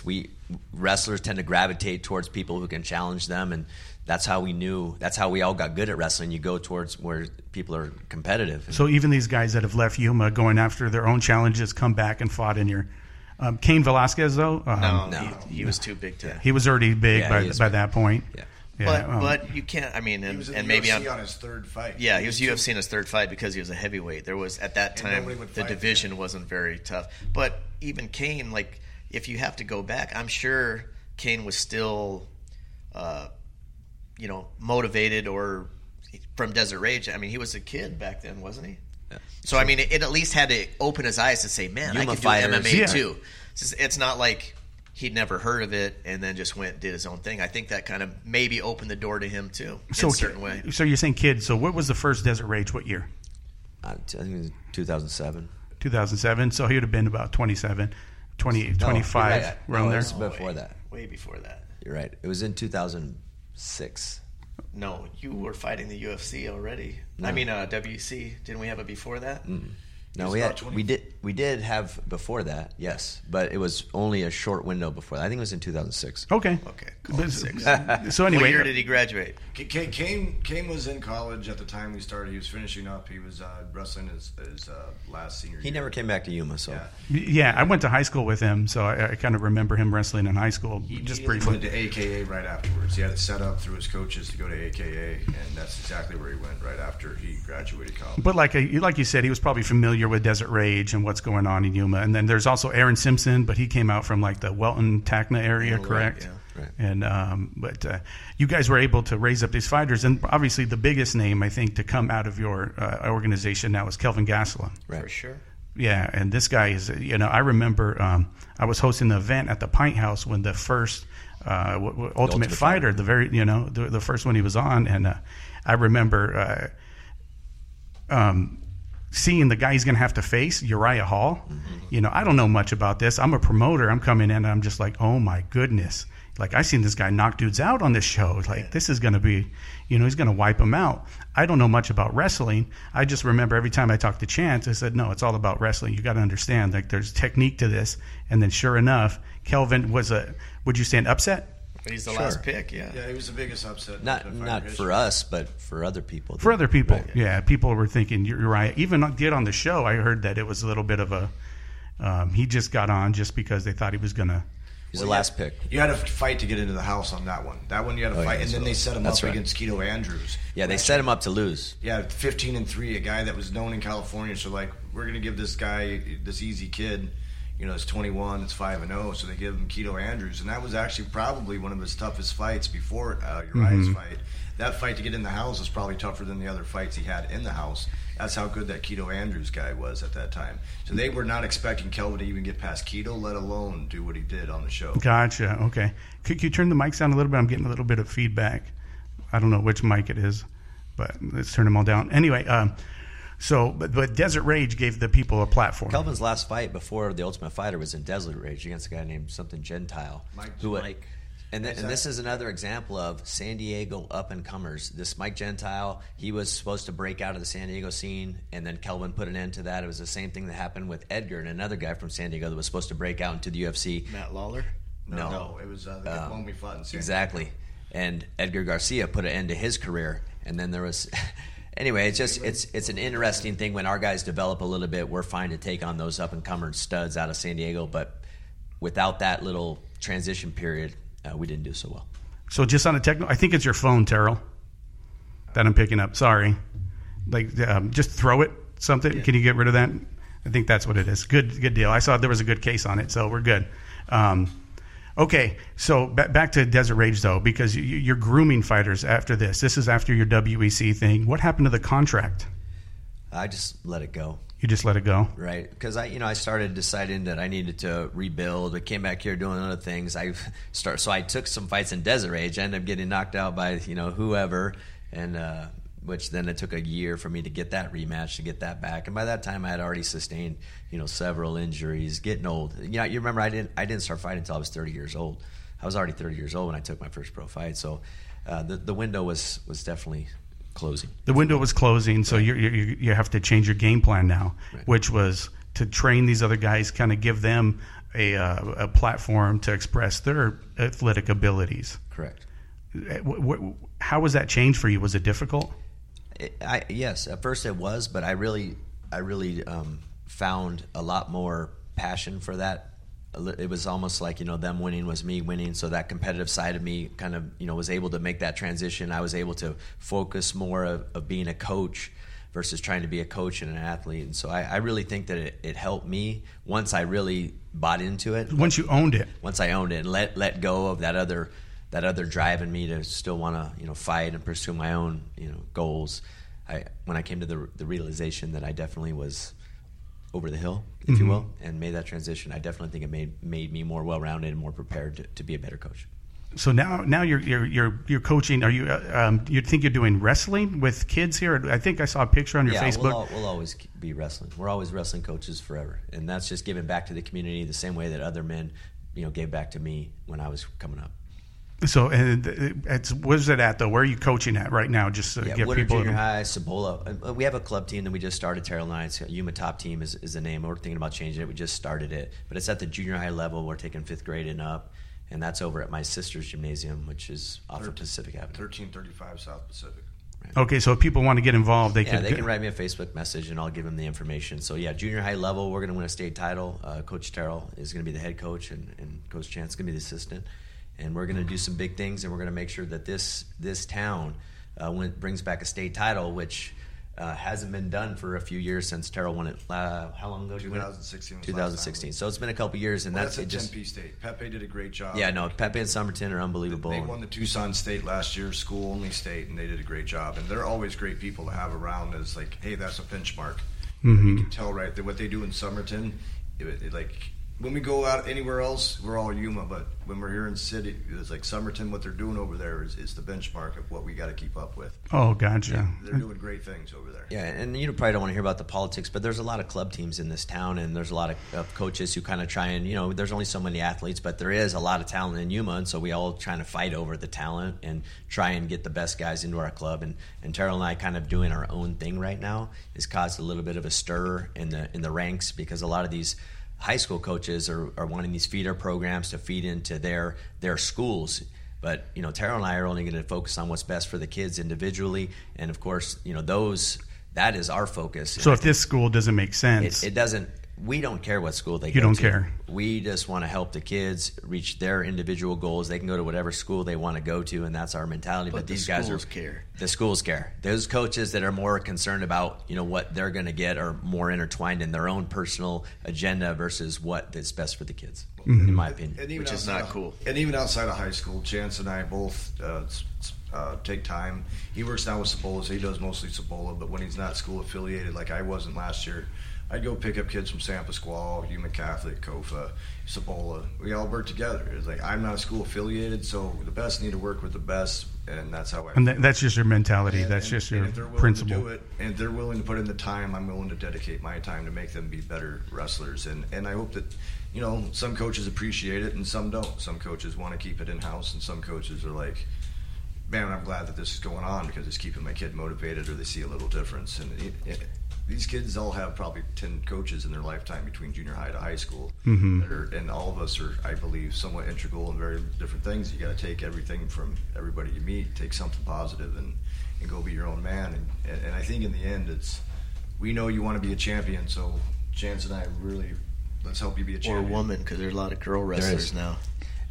wrestlers tend to gravitate towards people who can challenge them, and that's how we all got good at wrestling. You go towards where people are competitive. So even these guys that have left Yuma going after their own challenges come back and fought in your Cain Velasquez, though? No. He was too big to. He was already big by that point. Yeah. But you can't, I mean, he was in the UFC on his third fight. Yeah, he was UFC in his third fight because he was a heavyweight. There was, at that time, the division wasn't very tough. But even Cain, like, if you have to go back, I'm sure Cain was still motivated or from Desert Rage. I mean, he was a kid back then, wasn't he? Yeah. So, I mean, it at least had to open his eyes to say, man, Yuma I can fighters. Do MMA too. It's not like he'd never heard of it and then just went and did his own thing. I think that kind of maybe opened the door to him too in a certain way. So you're saying kid. So what was the first Desert Rage? What year? I think it was 2007. 2007. So he would have been about 27, 28, 25, around there. Before that. Way before that. You're right. It was in 2006. No, you were fighting the UFC already. No. I mean, WEC. Didn't we have it before that? Mm-hmm. No, we did have before that, yes, but it was only a short window before that. I think it was in 2006. Okay. So anyway, what year did he graduate? Cain was in college at the time we started. He was finishing up. He was wrestling his last senior year. He never came back to Yuma, so yeah. I went to high school with him, so I kind of remember him wrestling in high school. He went to AKA right afterwards. He had it set up through his coaches to go to AKA, and that's exactly where he went right after he graduated college. But like you said, he was probably familiar with Desert Rage and what's going on in Yuma. And then there's also Aaron Simpson, but he came out from like the Welton, Tacna area, correct? Yeah, right. And but you guys were able to raise up these fighters, and obviously the biggest name I think to come out of your organization now is Kelvin Gastelum. Right. For sure. Yeah, and this guy is, you know, I remember I was hosting the event at the Pint House when the first Ultimate Fighter, the very, you know, the first one he was on, and I remember seeing the guy he's going to have to face, Uriah Hall. Mm-hmm. You know, I don't know much about this. I'm a promoter. I'm coming in, and I'm just like, oh, my goodness. Like, I've seen this guy knock dudes out on this show. Like, This is going to be, you know, he's going to wipe them out. I don't know much about wrestling. I just remember every time I talked to Chance, I said, no, it's all about wrestling. You got to understand, like, there's technique to this. And then sure enough, Kelvin was would you say an upset? He's the last pick, yeah. Yeah, he was the biggest upset. Not for us, but for other people. For other people, right, yeah. People were thinking, Uriah, even did on the show, I heard that it was a little bit of a, he just got on just because they thought he was going to. He's the last pick. You had to fight to get into the house on that one. That one you had to fight, and then they set him up against Kaito Andrews. Yeah, they set him up to lose. Yeah, 15-3, a guy that was known in California. So, like, we're going to give this guy, this easy kid, you know, it's 21, it's 5-0, so they give him Kaito Andrews. And that was actually probably one of his toughest fights before Uriah's fight. That fight to get in the house was probably tougher than the other fights he had in the house. That's how good that Kaito Andrews guy was at that time. So they were not expecting Kelvin to even get past Kaito, let alone do what he did on the show. Gotcha, okay. Could you turn the mics down a little bit? I'm getting a little bit of feedback. I don't know which mic it is, but let's turn them all down. Anyway, so, but Desert Rage gave the people a platform. Kelvin's last fight before the Ultimate Fighter was in Desert Rage against a guy named something Gentile. Mike. And this is another example of San Diego up-and-comers. This Mike Gentile, he was supposed to break out of the San Diego scene, and then Kelvin put an end to that. It was the same thing that happened with Edgar and another guy from San Diego that was supposed to break out into the UFC. Matt Lawler? No, it was the one we fought in San Diego. Exactly. And Edgar Garcia put an end to his career, and then there was... Anyway, it's just it's an interesting thing. When our guys develop a little bit, we're fine to take on those up-and-comer studs out of San Diego. But without that little transition period, we didn't do so well. So just on a technical, I think it's your phone, Terrell, that I'm picking up. Sorry. Like, just throw it, something. Yeah. Can you get rid of that? I think that's what it is. Good deal. I saw there was a good case on it, so we're good. Okay, so back to Desert Rage, though, because you're grooming fighters after this. This is after your WEC thing. What happened to the contract? I just let it go. You just let it go? Right, because I started deciding that I needed to rebuild. I came back here doing other things. So I took some fights in Desert Rage. I ended up getting knocked out by, you know, whoever, and which then it took a year for me to get that rematch, to get that back. And by that time, I had already sustained, you know, several injuries, getting old. You know, you remember I didn't start fighting until I was 30 years old. I was already 30 years old when I took my first pro fight. So the window was definitely closing. The window was closing, so you have to change your game plan now, right, which was to train these other guys, kind of give them a platform to express their athletic abilities. Correct. How was that change for you? Was it difficult? Yes, at first it was, but I really found a lot more passion for that. It was almost like, you know, them winning was me winning, so that competitive side of me kind of, you know, was able to make that transition. I was able to focus more of being a coach versus trying to be a coach and an athlete. And so I really think that it helped me once I really bought into it. Once you owned it. Once I owned it and let go of that other drive in me to still want to, you know, fight and pursue my own, you know, goals. When I came to the realization that I definitely was over the hill, if you will, and made that transition, I definitely think it made me more well-rounded and more prepared to be a better coach. So now you're coaching. Are you you think you're doing wrestling with kids here? I think I saw a picture on your Facebook. We'll always be wrestling. We're always wrestling coaches forever, and that's just giving back to the community the same way that other men you know, gave back to me when I was coming up. So, and it's, what is it at, though? Where are you coaching at right now? Just to give people... Junior High, Cibola. We have a club team that we just started, Terrell and I. It's Yuma Top Team is the name. We're thinking about changing it. We just started it. But it's at the junior high level. We're taking fifth grade and up. And that's over at my sister's gymnasium, which is off of Pacific Avenue. 1335 South Pacific. Right. Okay, so if people want to get involved, they can... Yeah, they can write me a Facebook message, and I'll give them the information. So, yeah, junior high level, we're going to win a state title. Coach Terrell is going to be the head coach, and Coach Chance is going to be the assistant. And we're going to do some big things, and we're going to make sure that this town when it brings back a state title, which hasn't been done for a few years since Terrell won it. How long ago? 2016. 2016. So it's been a couple years, and that's at Tempe State. Pepe did a great job. Yeah, no, Pepe and Summerton are unbelievable. They won the Tucson State last year, school only state, and they did a great job. And they're always great people to have around. As like, hey, that's a benchmark. Mm-hmm. You can tell right that what they do in Summerton, it like. When we go out anywhere else, we're all Yuma, but when we're here in city, it's like Summerton, what they're doing over there is the benchmark of what we got to keep up with. Oh, gotcha. Yeah, they're doing great things over there. Yeah, and you probably don't want to hear about the politics, but there's a lot of club teams in this town, and there's a lot of coaches who kind of try and, you know, there's only so many athletes, but there is a lot of talent in Yuma, and so we all trying to fight over the talent and try and get the best guys into our club. And Terrell and I kind of doing our own thing right now has caused a little bit of a stir in the ranks, because a lot of these high school coaches are wanting these feeder programs to feed into their schools. But, you know, Terrell and I are only going to focus on what's best for the kids individually. And, of course, you know, that is our focus. So if this school doesn't make sense. It doesn't. We don't care what school they go to. You don't care. We just want to help the kids reach their individual goals. They can go to whatever school they want to go to, and that's our mentality. But these guys care. The schools care. Those coaches that are more concerned about, you know, what they're going to get are more intertwined in their own personal agenda versus what is best for the kids, in my opinion, which is not cool. And even outside of high school, Chance and I both take time. He works now with Cibola, so he does mostly Cibola, but when he's not school-affiliated like I wasn't last year, I'd go pick up kids from San Pasqual, Yuma Catholic, Kofa, Cibola. We all work together. It's like, I'm not school affiliated, so the best need to work with the best, and that's how I. And that's just your mentality. And, that's just your principle. Do it, and if they're willing to put in the time, I'm willing to dedicate my time to make them be better wrestlers. And I hope that, you know, some coaches appreciate it and some don't. Some coaches want to keep it in house, and some coaches are like, man, I'm glad that this is going on because it's keeping my kid motivated, or they see a little difference. And these kids all have probably 10 coaches in their lifetime between junior high to high school. Mm-hmm. And all of us are, I believe, somewhat integral in very different things. You got to take everything from everybody you meet, take something positive, and go be your own man. And I think in the end, it's, we know you want to be a champion, so Chance and I really, let's help you be a champion. Or a woman, because there's a lot of girl wrestlers now.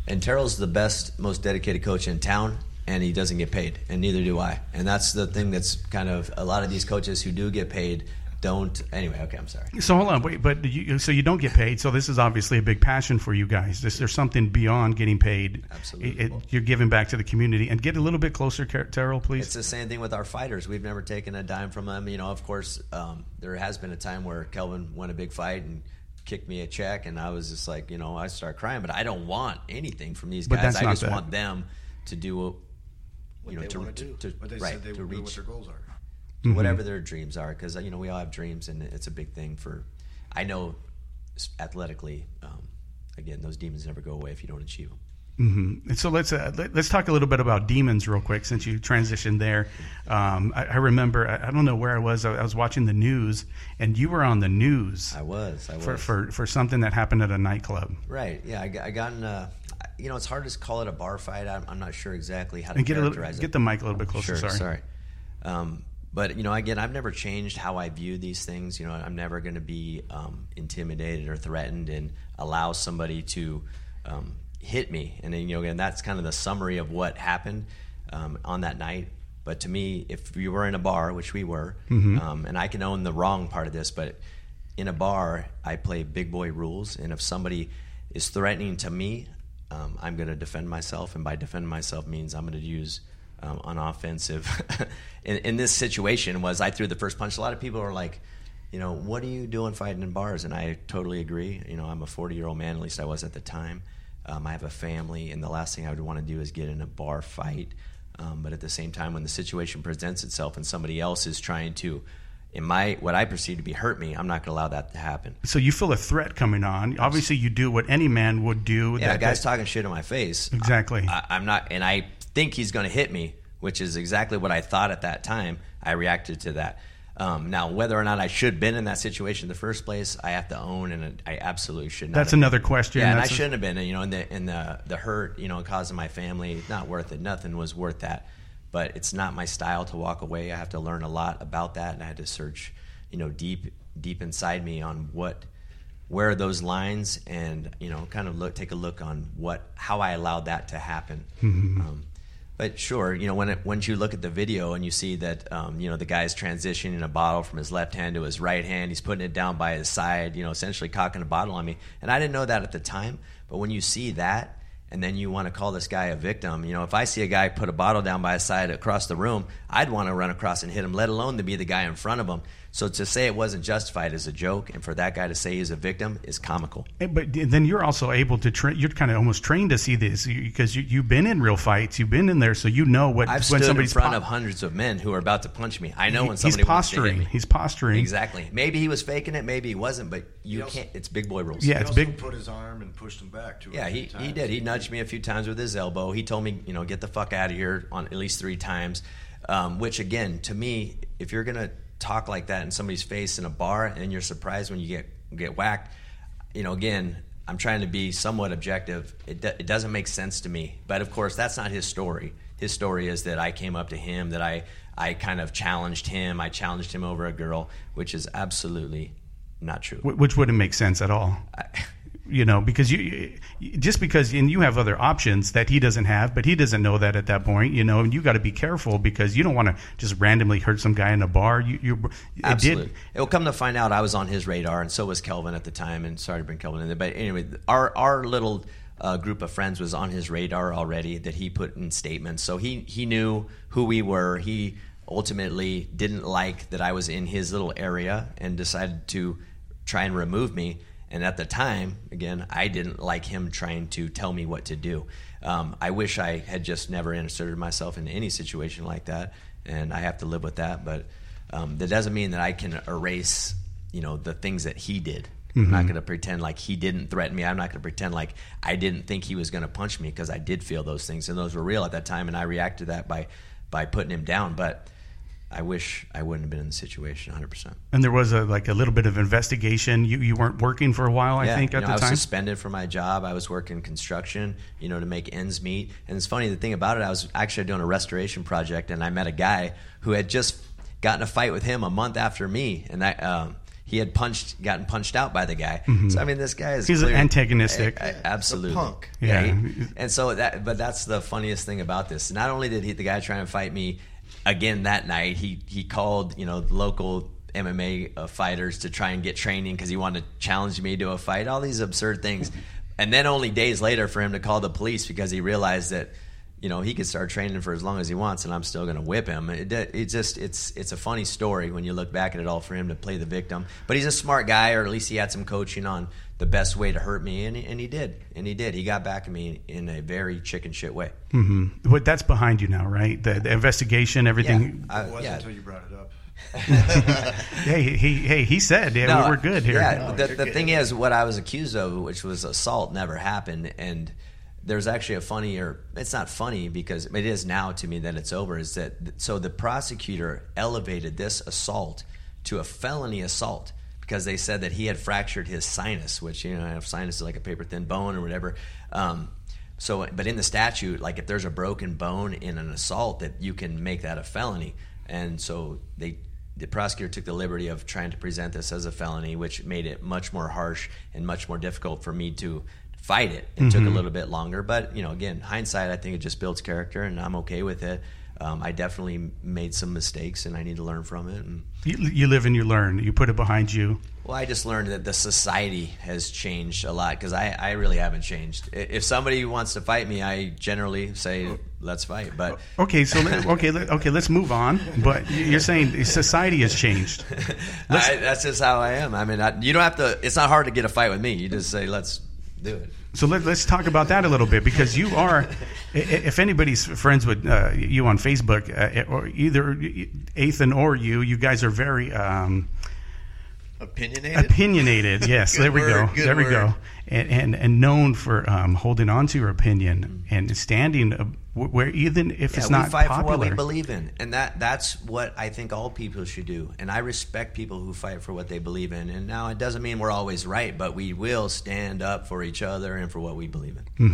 And Terrell's the best, most dedicated coach in town. And he doesn't get paid, and neither do I. And that's the thing that's kind of, a lot of these coaches who do get paid don't. Anyway, okay, I'm sorry. So hold on, wait, but so you don't get paid. So this is obviously a big passion for you guys. There's something beyond getting paid. Absolutely, you're giving back to the community. And get a little bit closer, Terrell, please. It's the same thing with our fighters. We've never taken a dime from them. You know, of course, there has been a time where Kelvin won a big fight and kicked me a check, and I was just like, you know, I start crying. But I don't want anything from these guys. I just want them to do what they reach what their goals are, whatever their dreams are, because, you know, we all have dreams, and it's a big thing for, I know, athletically, again, those demons never go away if you don't achieve them. Mm-hmm. And so let's talk a little bit about demons real quick, since you transitioned there. I remember, I don't know where I was. I was watching the news, and you were on the news. I was for something that happened at a nightclub. Right. Yeah. I got in a, you know, it's hard to call it a bar fight. I'm not sure exactly how to characterize it. Get the mic a little bit closer. Sure, sorry. But, you know, again, I've never changed how I view these things. You know, I'm never going to be intimidated or threatened and allow somebody to hit me. And, you know, again, that's kind of the summary of what happened on that night. But to me, if you were in a bar, which we were, and I can own the wrong part of this, but in a bar, I play big boy rules. And if somebody is threatening to me, I'm going to defend myself, and by defend myself means I'm going to use an offensive. in this situation, was I threw the first punch. A lot of people are like, you know, what are you doing fighting in bars? And I totally agree. You know, I'm a 40-year-old man, at least I was at the time. I have a family, and the last thing I would want to do is get in a bar fight. But at the same time, when the situation presents itself and somebody else is trying to in my what I perceive to be hurt me, I'm not going to allow that to happen. So you feel a threat coming on. Obviously, you do what any man would do. Yeah, that guy's talking shit in my face. Exactly. I'm not, and I think he's going to hit me, which is exactly what I thought at that time. I reacted to that. Now, whether or not I should have been in that situation in the first place, I have to own, and I absolutely should not. That's another question. Yeah, and I shouldn't have been. You know, in the hurt, you know, causing my family, not worth it. Nothing was worth that. But it's not my style to walk away. I have to learn a lot about that, and I had to search, you know, deep inside me on where are those lines, and you know, kind of take a look on how I allowed that to happen. Mm-hmm. But sure, you know, once you look at the video and you see that, you know, the guy's transitioning a bottle from his left hand to his right hand, he's putting it down by his side, you know, essentially cocking a bottle on me. And I didn't know that at the time, but when you see that and then you want to call this guy a victim, you know, if I see a guy put a bottle down by his side across the room, I'd want to run across and hit him, let alone to be the guy in front of him. So to say it wasn't justified is a joke, and for that guy to say he's a victim is comical. But then you're also able to you're kind of almost trained to see this, because you've been in real fights, you've been in there, so you know what. I've stood in front of hundreds of men who are about to punch me. I know when somebody wants to hit me. He's posturing. Exactly. Maybe he was faking it, maybe he wasn't, but you can't. It's big boy rules. Yeah, he put his arm and pushed him back too. Yeah, he did. He nudged me a few times with his elbow. He told me, you know, get the fuck out of here on at least 3 times, which again, to me, if you're gonna talk like that in somebody's face in a bar and you're surprised when you get whacked, you know, again, I'm trying to be somewhat objective. It doesn't make sense to me. But of course, that's not his story. His story is that I came up to him, that I kind of challenged him. I challenged him over a girl, which is absolutely not true. Which wouldn't make sense at all. You know, because you have other options that he doesn't have, but he doesn't know that at that point, you know, and you got to be careful, because you don't want to just randomly hurt some guy in a bar. Absolutely. It'll come to find out I was on his radar, and so was Kelvin at the time, and sorry to bring Kelvin in there, but anyway, our little group of friends was on his radar already, that he put in statements, so he knew who we were. He ultimately didn't like that I was in his little area and decided to try and remove me. And at the time, again, I didn't like him trying to tell me what to do. I wish I had just never inserted myself into any situation like that, and I have to live with that. But that doesn't mean that I can erase, you know, the things that he did. Mm-hmm. I'm not going to pretend like he didn't threaten me. I'm not going to pretend like I didn't think he was going to punch me, because I did feel those things, and those were real at that time, and I reacted to that by putting him down. But I wish I wouldn't have been in the situation 100%. And there was a little bit of investigation. You weren't working for a while, I think, at the time. I was suspended from my job. I was working construction, you know, to make ends meet. And it's funny, the thing about it, I was actually doing a restoration project, and I met a guy who had just gotten a fight with him a month after me. And I, he had gotten punched out by the guy. Mm-hmm. So I mean, this guy is—he's antagonistic, absolutely, it's a punk. Yeah. Right? And so that's the funniest thing about this. Not only did the guy try and fight me again that night, he called, you know, local MMA fighters to try and get training because he wanted to challenge me to a fight, all these absurd things. And then only days later for him to call the police because he realized that, you know, he could start training for as long as he wants and I'm still going to whip him. It's a funny story when you look back at it all, for him to play the victim. But he's a smart guy, or at least he had some coaching on the best way to hurt me, and he did. He got back at me in a very chicken shit way. Mm-hmm. But that's behind you now, right? The investigation, everything. Yeah, it wasn't until you brought it up. He said, yeah, no, we were good here. Yeah, no, the thing is, what I was accused of, which was assault, never happened. And there's actually a funny, or it's not funny because it is now to me that it's over, is that so the prosecutor elevated this assault to a felony assault, because they said that he had fractured his sinus, which, you know, sinus is like a paper-thin bone or whatever. So, but in the statute, like if there's a broken bone in an assault, that you can make that a felony. And so the prosecutor took the liberty of trying to present this as a felony, which made it much more harsh and much more difficult for me to fight it. It took a little bit longer. But, you know, again, hindsight, I think it just builds character, and I'm okay with it. I definitely made some mistakes, and I need to learn from it. And you live and you learn. You put it behind you. Well, I just learned that the society has changed a lot, because I really haven't changed. If somebody wants to fight me, I generally say, let's fight. But let's move on. But you're saying society has changed. That's just how I am. I mean, you don't have to. It's not hard to get a fight with me. You just say, let's do it. So let's talk about that a little bit, because you are, if anybody's friends with you on Facebook, or either Ethan or you guys are very opinionated. Yes, there we go. There we go. And known for holding on to your opinion and standing where even if it's not popular. We fight for what we believe in, and that's what I think all people should do. And I respect people who fight for what they believe in. And now it doesn't mean we're always right, but we will stand up for each other and for what we believe in.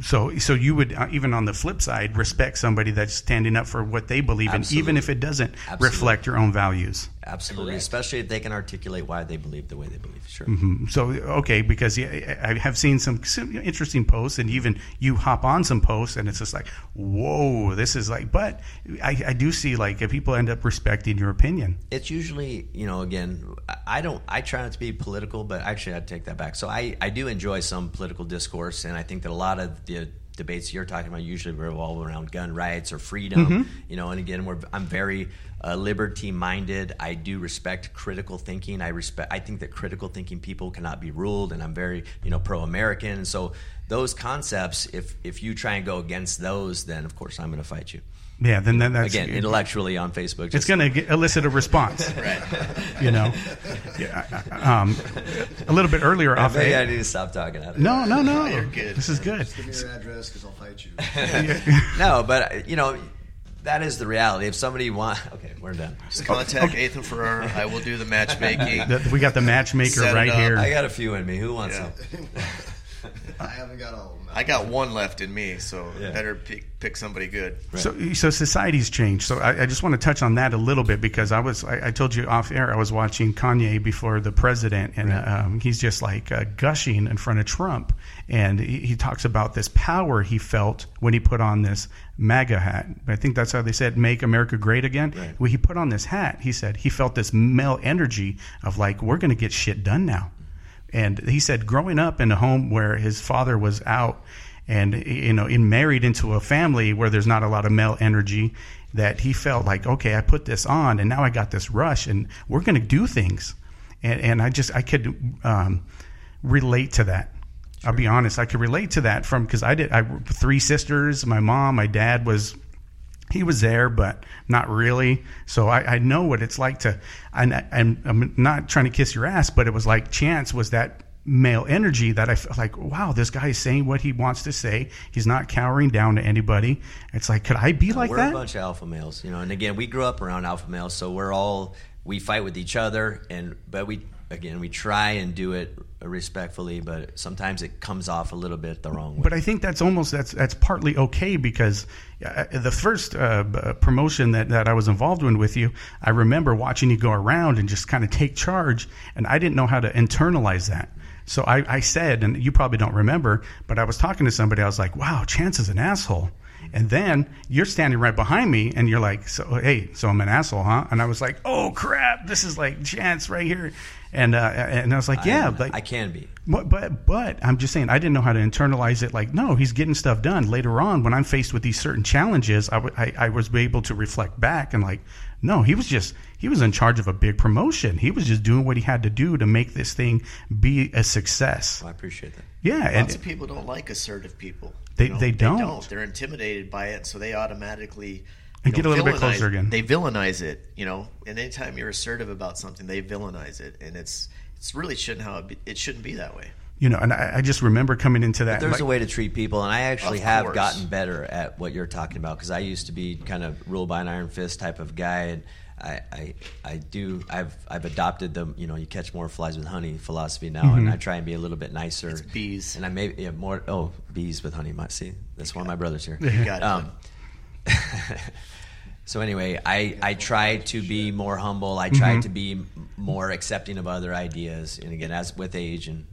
Mm-hmm. So you would, even on the flip side, respect somebody that's standing up for what they believe in, even if it doesn't reflect your own values. Absolutely, correct. Especially if they can articulate why they believe the way they believe. Sure. Mm-hmm. So, okay, because I have seen some interesting posts, and even you hop on some posts, and it's just like, whoa, this is like. But I do see, like, if people end up respecting your opinion. It's usually, again, I try not to be political, but actually I take that back. So I do enjoy some political discourse, and I think that a lot of the debates you're talking about usually revolve around gun rights or freedom, and again, I'm very liberty-minded. I do respect critical thinking. I think that critical thinking people cannot be ruled, and I'm very, pro-American. And so those concepts, if you try and go against those, then of course I'm going to fight you. Yeah, then that's... Again, intellectually on Facebook. It's going to elicit a response. Right. Yeah, a little bit earlier off... Maybe I need to stop talking. No. You're good. This is good. Just give me your address because I'll fight you. No, but, that is the reality. If somebody wants... Okay, we're done. Just contact Ethan Ferrar. I will do the matchmaking. We got the matchmaker right here. I got a few in me. Who wants them? I haven't got all of them. I got one left in me, so better pick somebody good. Right. So society's changed. So I just want to touch on that a little bit, because I told you off air, I was watching Kanye before the president, and he's just like gushing in front of Trump. And he talks about this power he felt when he put on this MAGA hat. I think that's how they said, make America great again. Right. When he put on this hat, he said he felt this male energy of like, we're going to get shit done now. And he said growing up in a home where his father was out and, in married into a family where there's not a lot of male energy, that he felt like, okay, I put this on and now I got this rush and we're going to do things. And I could relate to that. Sure. I'll be honest. I could relate to that because I three sisters, my mom, my dad he was there, but not really. So I know what it's like to, and I'm not trying to kiss your ass, but it was like Chance was that male energy that I felt like, wow, this guy is saying what he wants to say. He's not cowering down to anybody. It's like, could I be like that? We're a bunch of alpha males, and again, we grew up around alpha males. So we fight with each other, but we try and do it respectfully, but sometimes it comes off a little bit the wrong way. But I think that's partly okay, because the first promotion that I was involved in with you, I remember watching you go around and just kind of take charge, and I didn't know how to internalize that. So I said, and you probably don't remember, but I was talking to somebody, I was like, wow, Chance is an asshole. And then you're standing right behind me, and you're like, so I'm an asshole, huh? And I was like, oh, crap, this is like Chance right here. And I was like, yeah. I can be. But I'm just saying, I didn't know how to internalize it. Like, no, he's getting stuff done. Later on, when I'm faced with these certain challenges, I was able to reflect back and like, no, he was in charge of a big promotion. He was just doing what he had to do to make this thing be a success. Well, I appreciate that. Yeah. Lots of people don't like assertive people. They don't. They're intimidated by it, so they automatically... And get a little bit closer again. They villainize it, and anytime you're assertive about something, they villainize it, and it's really it shouldn't be that way. And I just remember coming into that. But there's a way to treat people, and I actually have gotten better at what you're talking about, because I used to be kind of ruled by an iron fist type of guy, and I've adopted the you catch more flies with honey philosophy now, and I try and be a little bit nicer. It's bees, and I may more bees with honey. See, that's why my brother's here. You got it. So anyway, I try to be more humble. I try to be more accepting of other ideas, and again, as with age and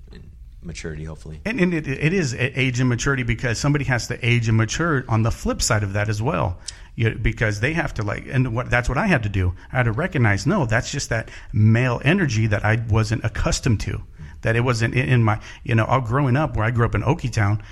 maturity, hopefully. And it is age and maturity, because somebody has to age and mature on the flip side of that as well, because they have to that's what I had to do. I had to recognize, no, that's just that male energy that I wasn't accustomed to. That it wasn't in my, all growing up where I grew up in Oakeytown,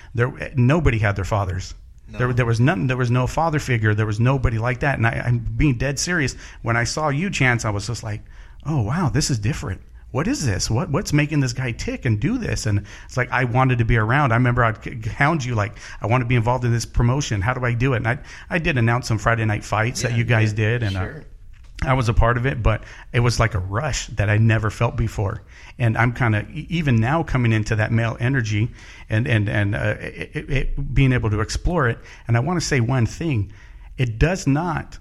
nobody had their fathers. No. There was nothing. There was no father figure. There was nobody like that. And I'm being dead serious. When I saw you, Chance, I was just like, oh, wow, this is different. what is this? What's making this guy tick and do this? And it's like, I wanted to be around. I remember I'd hound you like, I want to be involved in this promotion. How do I do it? And I did announce some Friday night fights that you guys did. And sure. I was a part of it, but it was like a rush that I never felt before. And I'm kind of, even now coming into that male energy and being able to explore it. And I want to say one thing, it does not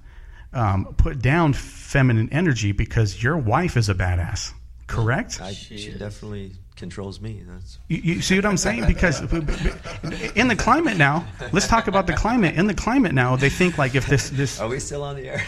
put down feminine energy, because your wife is a badass. Correct? She definitely controls me. You see what I'm saying? Because in the climate now, let's talk about the climate. In the climate now, they think like if this. Are we still on the air?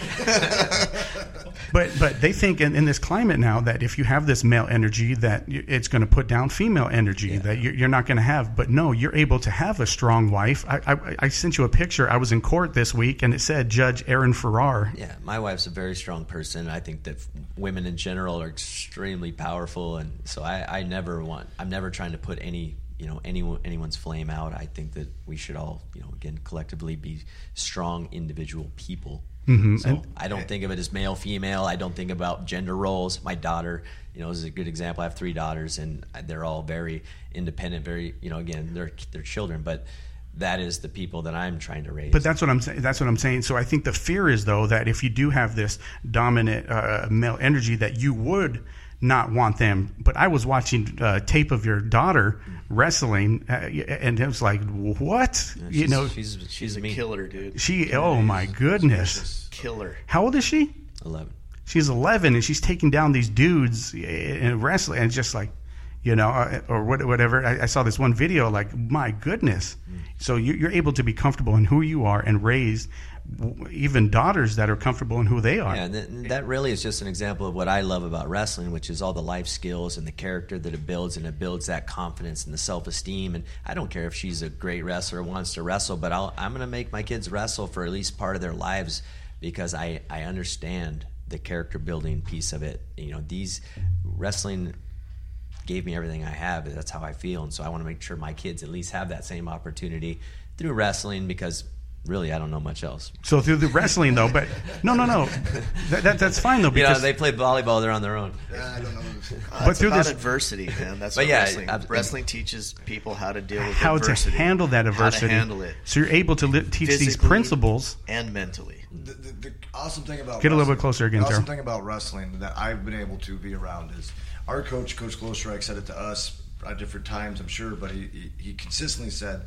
But they think in this climate now that if you have this male energy, that it's going to put down female energy, that you're not going to have. But no, you're able to have a strong wife. I sent you a picture. I was in court this week, and it said Judge Aaron Ferrar. Yeah, my wife's a very strong person. I think that women in general are extremely powerful, and so I never want. I'm never trying to put anyone's flame out. I think that we should all, again, collectively be strong individual people. Mm-hmm. So I don't think of it as male, female. I don't think about gender roles. My daughter, is a good example. I have 3 daughters, and they're all very independent, very, again, they're children, but that is the people that I'm trying to raise. But that's what I'm saying. So I think the fear is, though, that if you do have this dominant male energy, that you would not want them. But I was watching tape of your daughter wrestling, and it was like, what? Yeah, she's a killer, dude. My goodness, killer. How old is she? 11. She's 11, and she's taking down these dudes in wrestling, and just like, or whatever. I saw this one video, like, my goodness. Mm. So you're able to be comfortable in who you are and raise even daughters that are comfortable in who they are. Yeah, and that really is just an example of what I love about wrestling, which is all the life skills and the character that it builds, and it builds that confidence and the self-esteem. And I don't care if she's a great wrestler or wants to wrestle, but I'm going to make my kids wrestle for at least part of their lives, because I understand the character building piece of it. Wrestling gave me everything I have. That's how I feel. And so I want to make sure my kids at least have that same opportunity through wrestling, because really, I don't know much else. So through the wrestling, though, but no, that's fine, though. Because they play volleyball; they're on their own. I don't know. But through this adversity, man, that's what wrestling teaches people how to deal with adversity, how to handle that adversity, how to handle it. So you're able to teach these principles and mentally. The awesome thing about a little bit closer again. The awesome thing about wrestling that I've been able to be around is our coach, Coach Glosterike, said it to us at different times, I'm sure, but he consistently said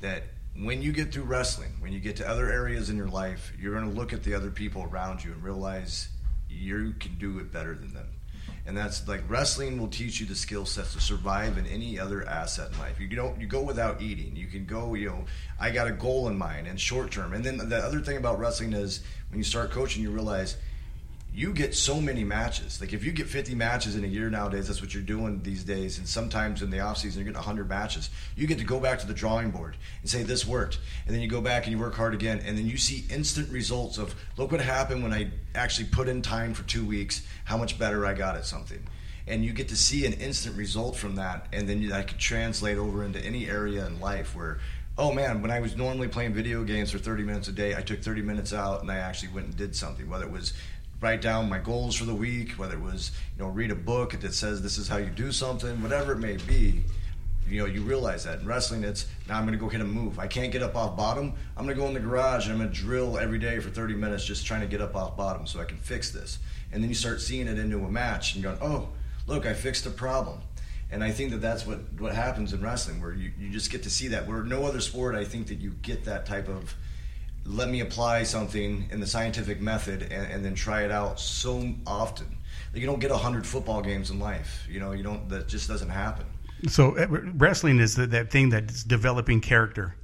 that. When you get through wrestling, when you get to other areas in your life, you're going to look at the other people around you and realize you can do it better than them. And that's like, wrestling will teach you the skill sets to survive in any other asset in life. You go without eating. You can go, I got a goal in mind and short term. And then the other thing about wrestling is when you start coaching, you realize you get so many matches. Like if you get 50 matches in a year nowadays, that's what you're doing these days. And sometimes in the off season, you're getting 100 matches. You get to go back to the drawing board and say, this worked. And then you go back and you work hard again. And then you see instant results of, look what happened when I actually put in time for 2 weeks, how much better I got at something. And you get to see an instant result from that. And then that could translate over into any area in life where, oh man, when I was normally playing video games for 30 minutes a day, I took 30 minutes out and I actually went and did something, whether it was write down my goals for the week, whether it was, read a book that says this is how you do something, whatever it may be, you realize that. In wrestling, it's, now I'm going to go hit a move. I can't get up off bottom. I'm going to go in the garage and I'm going to drill every day for 30 minutes just trying to get up off bottom so I can fix this. And then you start seeing it into a match and going, oh, look, I fixed a problem. And I think that that's what happens in wrestling, where you just get to see that. Where no other sport, I think that you get that type of, let me apply something in the scientific method and then try it out so often. You don't get 100 football games in life. You don't. That just doesn't happen. So wrestling is that thing that's developing character.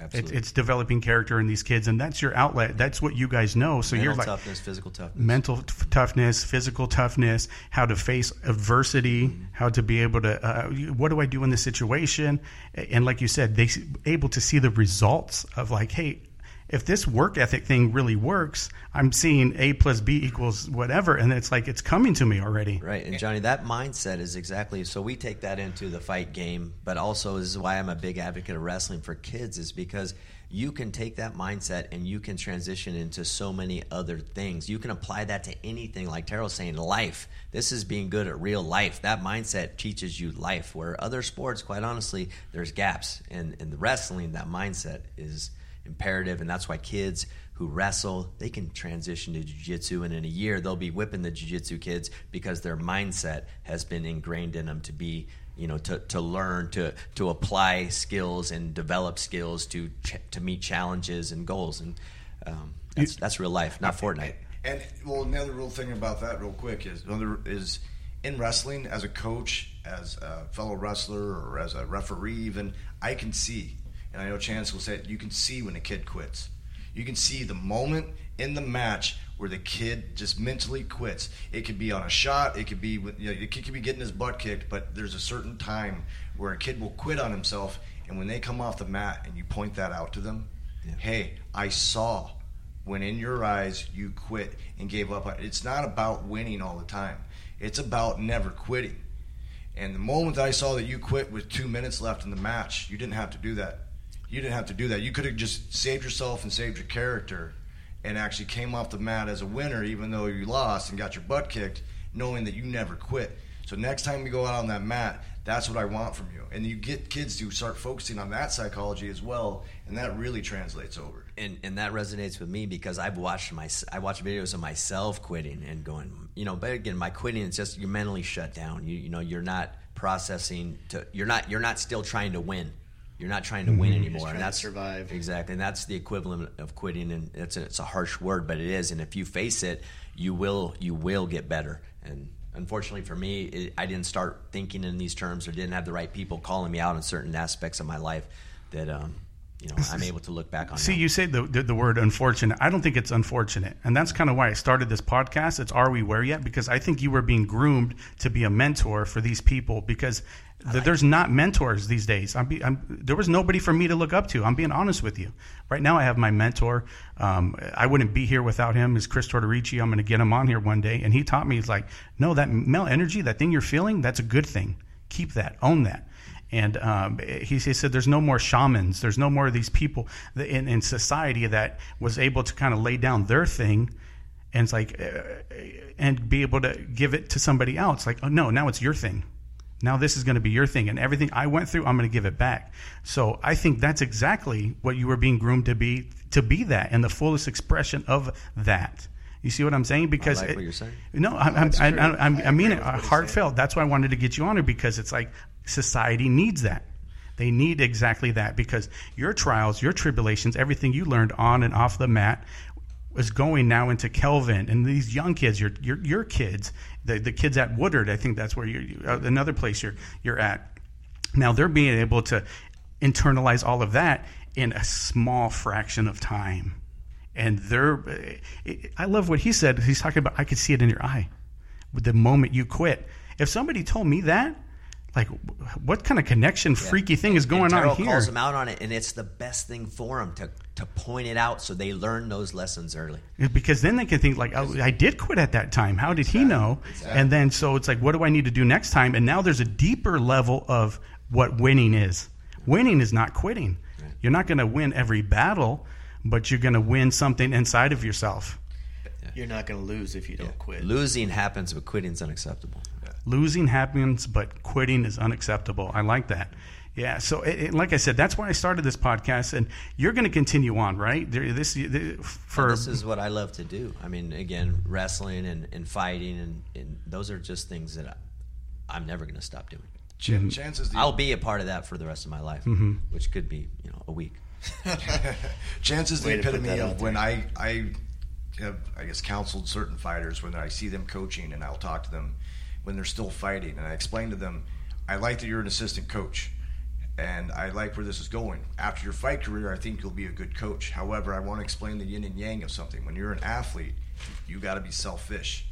Absolutely. It's developing character in these kids, and that's your outlet. That's what you guys know. So mental toughness, physical toughness. Mental toughness, physical toughness, how to face adversity, mm-hmm. how to be able to, what do I do in this situation? And like you said, they're able to see the results of like, hey, if this work ethic thing really works, I'm seeing A plus B equals whatever, and it's like it's coming to me already. Right, and Johnny, that mindset is exactly, so we take that into the fight game, but also this is why I'm a big advocate of wrestling for kids, is because you can take that mindset and you can transition into so many other things. You can apply that to anything, like Terrell's saying, life. This is being good at real life. That mindset teaches you life, where other sports, quite honestly, there's gaps. And in the wrestling, that mindset is imperative, and that's why kids who wrestle, they can transition to jiu-jitsu, and in a year they'll be whipping the jiu-jitsu kids because their mindset has been ingrained in them to be, you know, to learn, to apply skills and develop skills to meet challenges and goals, and that's real life, not Fortnite. And well, another real thing about that, real quick, is in wrestling, as a coach, as a fellow wrestler, or as a referee, even I can see. And I know Chance will say it, you can see when a kid quits. You can see the moment in the match where the kid just mentally quits. It could be on a shot. It could be, you know, the kid could be getting his butt kicked, but there's a certain time where a kid will quit on himself. And when they come off the mat and you point that out to them, yeah. Hey, I saw when in your eyes you quit and gave up. It's not about winning all the time. It's about never quitting. And the moment that I saw that you quit with 2 minutes left in the match, you didn't have to do that. You didn't have to do that. You could have just saved yourself and saved your character and actually came off the mat as a winner, even though you lost and got your butt kicked, knowing that you never quit. So next time you go out on that mat, that's what I want from you. And you get kids to start focusing on that psychology as well, and that really translates over. And that resonates with me because I watch videos of myself quitting and going, you know, but again, my quitting is just you're mentally shut down. You know, you're not processing to you're not still trying to win. You're not trying to win anymore. And that's survive. Exactly. And that's the equivalent of quitting, and it's a harsh word, but it is. And if you face it, you will get better. And unfortunately for me, I didn't start thinking in these terms, or didn't have the right people calling me out on certain aspects of my life that you know, I'm able to look back on. See, now. You say the word unfortunate. I don't think it's unfortunate. And that's kind of why I started this podcast. It's Are We Where Yet? Because I think you were being groomed to be a mentor for these people, because there's not mentors these days. There was nobody for me to look up to. I'm being honest with you. Right now I have my mentor. I wouldn't be here without him. Is Chris Tortorici. I'm going to get him on here one day. And he taught me, he's like, no, that male energy, that thing you're feeling, that's a good thing. Keep that. Own that. And he said there's no more shamans. There's no more of these people in society that was able to kind of lay down their thing and it's like and be able to give it to somebody else. Like, oh, no, now it's your thing. Now this is going to be your thing. And everything I went through, I'm going to give it back. So I think that's exactly what you were being groomed to be that, and the fullest expression of that. You see what I'm saying? Because I like what you're saying. I mean it heartfelt. That's why I wanted to get you on here, because it's like society needs that. They need exactly that, because your trials, your tribulations, everything you learned on and off the mat is going now into Kelvin and these young kids, your kids, the kids at Woodard. I think that's where another place you're at. Now they're being able to internalize all of that in a small fraction of time. And I love what he said. He's talking about, I could see it in your eye with the moment you quit. If somebody told me that, like, what kind of connection freaky thing is going on here? Terrell calls them out on it, and it's the best thing for them to point it out so they learn those lessons early. Because then they can think, like, oh, I did quit at that time. How did he know? Exactly. And then so it's like, what do I need to do next time? And now there's a deeper level of what winning is. Winning is not quitting. Right. You're not going to win every battle, but you're going to win something inside of yourself. You're not going to lose if you don't quit. Losing happens, but quitting is unacceptable. Losing happens, but quitting is unacceptable. I like that. Yeah, so like I said, that's why I started this podcast, and you're going to continue on, right? This is what I love to do. I mean, again, wrestling and fighting, and those are just things that I'm never going to stop doing. I'll be a part of that for the rest of my life, which could be, you know, a week. Chance is the epitome of when I have, I guess, counseled certain fighters when I see them coaching, and I'll talk to them when they're still fighting, and I explain to them, I like that you're an assistant coach, and I like where this is going. After your fight career, I think you'll be a good coach. However, I want to explain the yin and yang of something. When you're an athlete, you got to be selfish.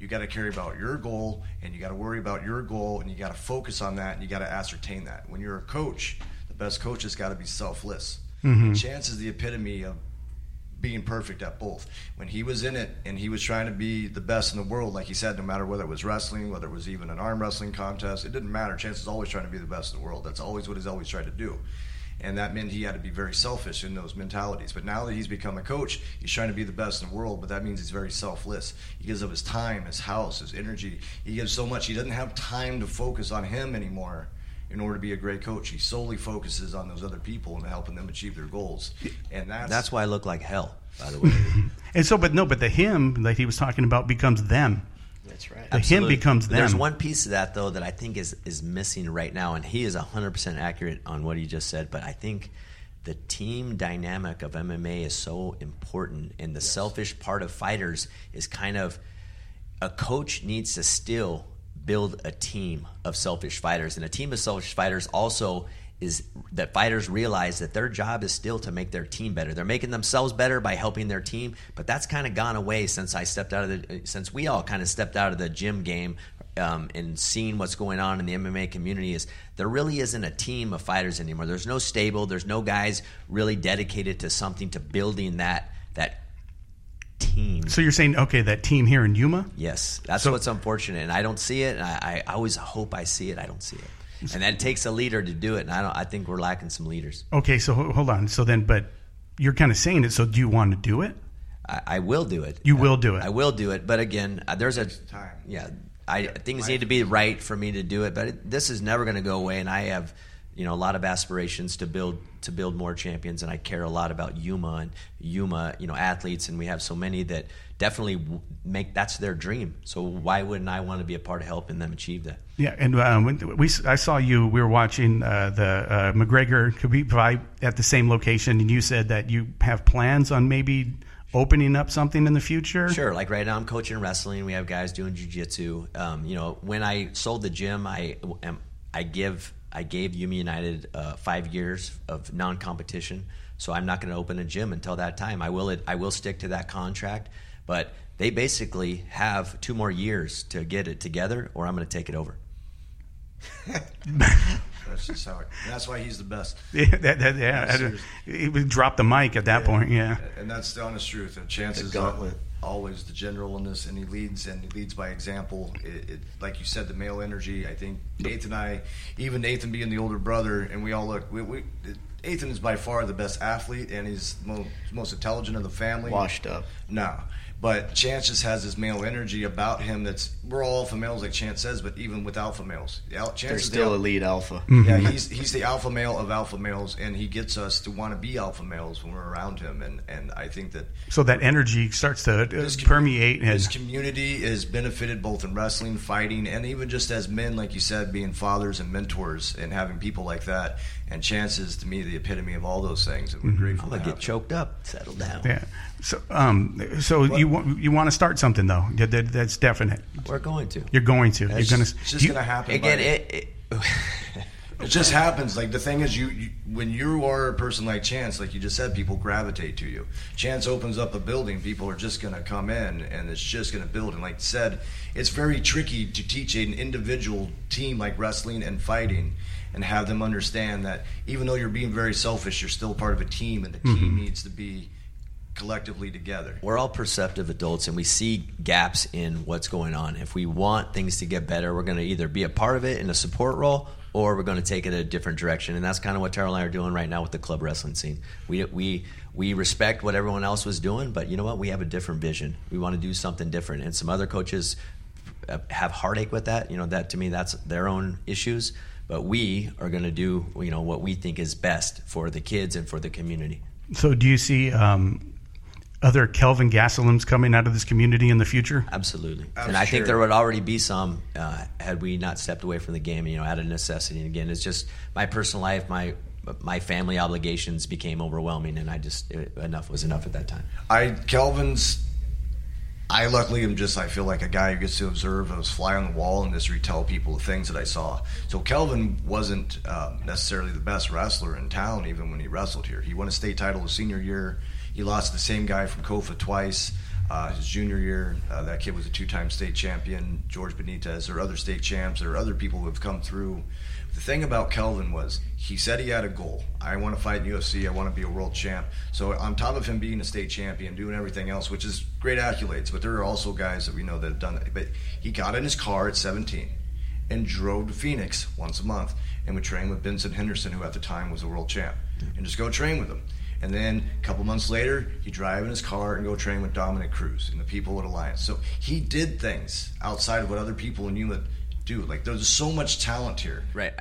You got to care about your goal, and you got to worry about your goal, and you got to focus on that, and you got to ascertain that. When you're a coach, the best coach has got to be selfless. Mm-hmm. Chance is the epitome of being perfect at both. When he was in it and he was trying to be the best in the world, like he said, no matter whether it was wrestling, whether it was even an arm wrestling contest, it didn't matter. Chance is always trying to be the best in the world. That's always what he's always tried to do. And that meant he had to be very selfish in those mentalities. But now that he's become a coach, he's trying to be the best in the world, but that means he's very selfless. He gives up his time, his house, his energy. He gives so much. He doesn't have time to focus on him anymore in order to be a great coach. He solely focuses on those other people and helping them achieve their goals. And that's why I look like hell, by the way. And so, but the him that he was talking about becomes them. That's right. The him becomes them. There's one piece of that, though, that I think is missing right now, and he is 100% accurate on what he just said, but I think the team dynamic of MMA is so important, and the selfish part of fighters is kind of a coach needs to still build a team of selfish fighters, and a team of selfish fighters also is that fighters realize that their job is still to make their team better. They're making themselves better by helping their team, but that's kind of gone away since we all kind of stepped out of the gym game and seen what's going on in the MMA community. Is there really isn't a team of fighters anymore. There's no stable. There's no guys really dedicated to something, to building that team. So you're saying, okay, that team here in Yuma? Yes. That's what's unfortunate, and I don't see it, and I always hope I see it. I don't see it. And that takes a leader to do it, and I think we're lacking some leaders. Okay, so hold on. So then, but you're kind of saying it, so do you want to do it? I will do it. You will do it. I will do it, but again, there's a time. Yeah, things need to be right for me to do it, but this is never going to go away, and I have a lot of aspirations to build more champions, and I care a lot about Yuma, athletes, and we have so many that definitely that's their dream. So why wouldn't I want to be a part of helping them achieve that? Yeah, and I saw you. We were watching the McGregor Khabib fight at the same location, and you said that you have plans on maybe opening up something in the future? Sure. Like right now I'm coaching wrestling. We have guys doing jiu-jitsu. When I sold the gym, I gave Yuma United 5 years of non-competition, so I'm not going to open a gym until that time. I will stick to that contract, but they basically have 2 more years to get it together, or I'm going to take it over. That's just how. That's why he's the best. Yeah, he would drop the mic at that point. Yeah, and that's the honest truth. And Chance's gauntlet. Always the general in this, and he leads by example. It, like you said, the male energy. I think Nathan being the older brother, and we all look. Nathan is by far the best athlete, and he's most intelligent of the family. Washed up, no, but Chance just has this male energy about him. We're all alpha males, like Chance says, but even with alpha males, Chance is still elite alpha. Yeah, he's the alpha male of alpha males, and he gets us to want to be alpha males when we're around him. And I think that so that energy starts to permeate. His community is benefited both in wrestling, fighting, and even just as men, like you said, being fathers and mentors and having people like that. And Chance is, to me, the epitome of all those things. That we're grateful. I'm gonna get choked up, settle down. Yeah. So, you want to start something though? That's definite. We're going to. You're going to. It's just gonna happen. Again, it just happens. Like the thing is, you when you are a person like Chance, like you just said, people gravitate to you. Chance opens up a building, people are just gonna come in, and it's just gonna build. And like you said, it's very tricky to teach an individual team like wrestling and fighting. And have them understand that even though you're being very selfish, you're still part of a team, and the team needs to be collectively together. We're all perceptive adults, and we see gaps in what's going on. If we want things to get better, we're going to either be a part of it in a support role, or we're going to take it a different direction. And that's kind of what Terrell and I are doing right now with the club wrestling scene. We respect what everyone else was doing, but you know what? We have a different vision. We want to do something different. And some other coaches have heartache with that. That to me, that's their own issues. But we are going to do, what we think is best for the kids and for the community. So do you see other Kelvin Gastelums coming out of this community in the future? Absolutely. I think there would already be some had we not stepped away from the game, out of necessity. And again, it's just my personal life, my family obligations became overwhelming, and enough was enough at that time. I luckily am I feel like a guy who gets to observe. I was fly on the wall and just retell people the things that I saw. So Kelvin wasn't necessarily the best wrestler in town, even when he wrestled here. He won a state title his senior year. He lost to the same guy from Kofa twice. His junior year, that kid was a two-time state champion, George Benitez. There are other state champs. There are other people who have come through. The thing about Kelvin was he said he had a goal. I want to fight in UFC. I want to be a world champ. So on top of him being a state champion, doing everything else, which is great accolades, but there are also guys that we know that have done it. But he got in his car at 17 and drove to Phoenix once a month and would train with Benson Henderson, who at the time was a world champ, and just go train with him. And then a couple months later, he'd drive in his car and go train with Dominic Cruz and the people at Alliance. So he did things outside of what other people in UMA do. Like, there's so much talent here. Right.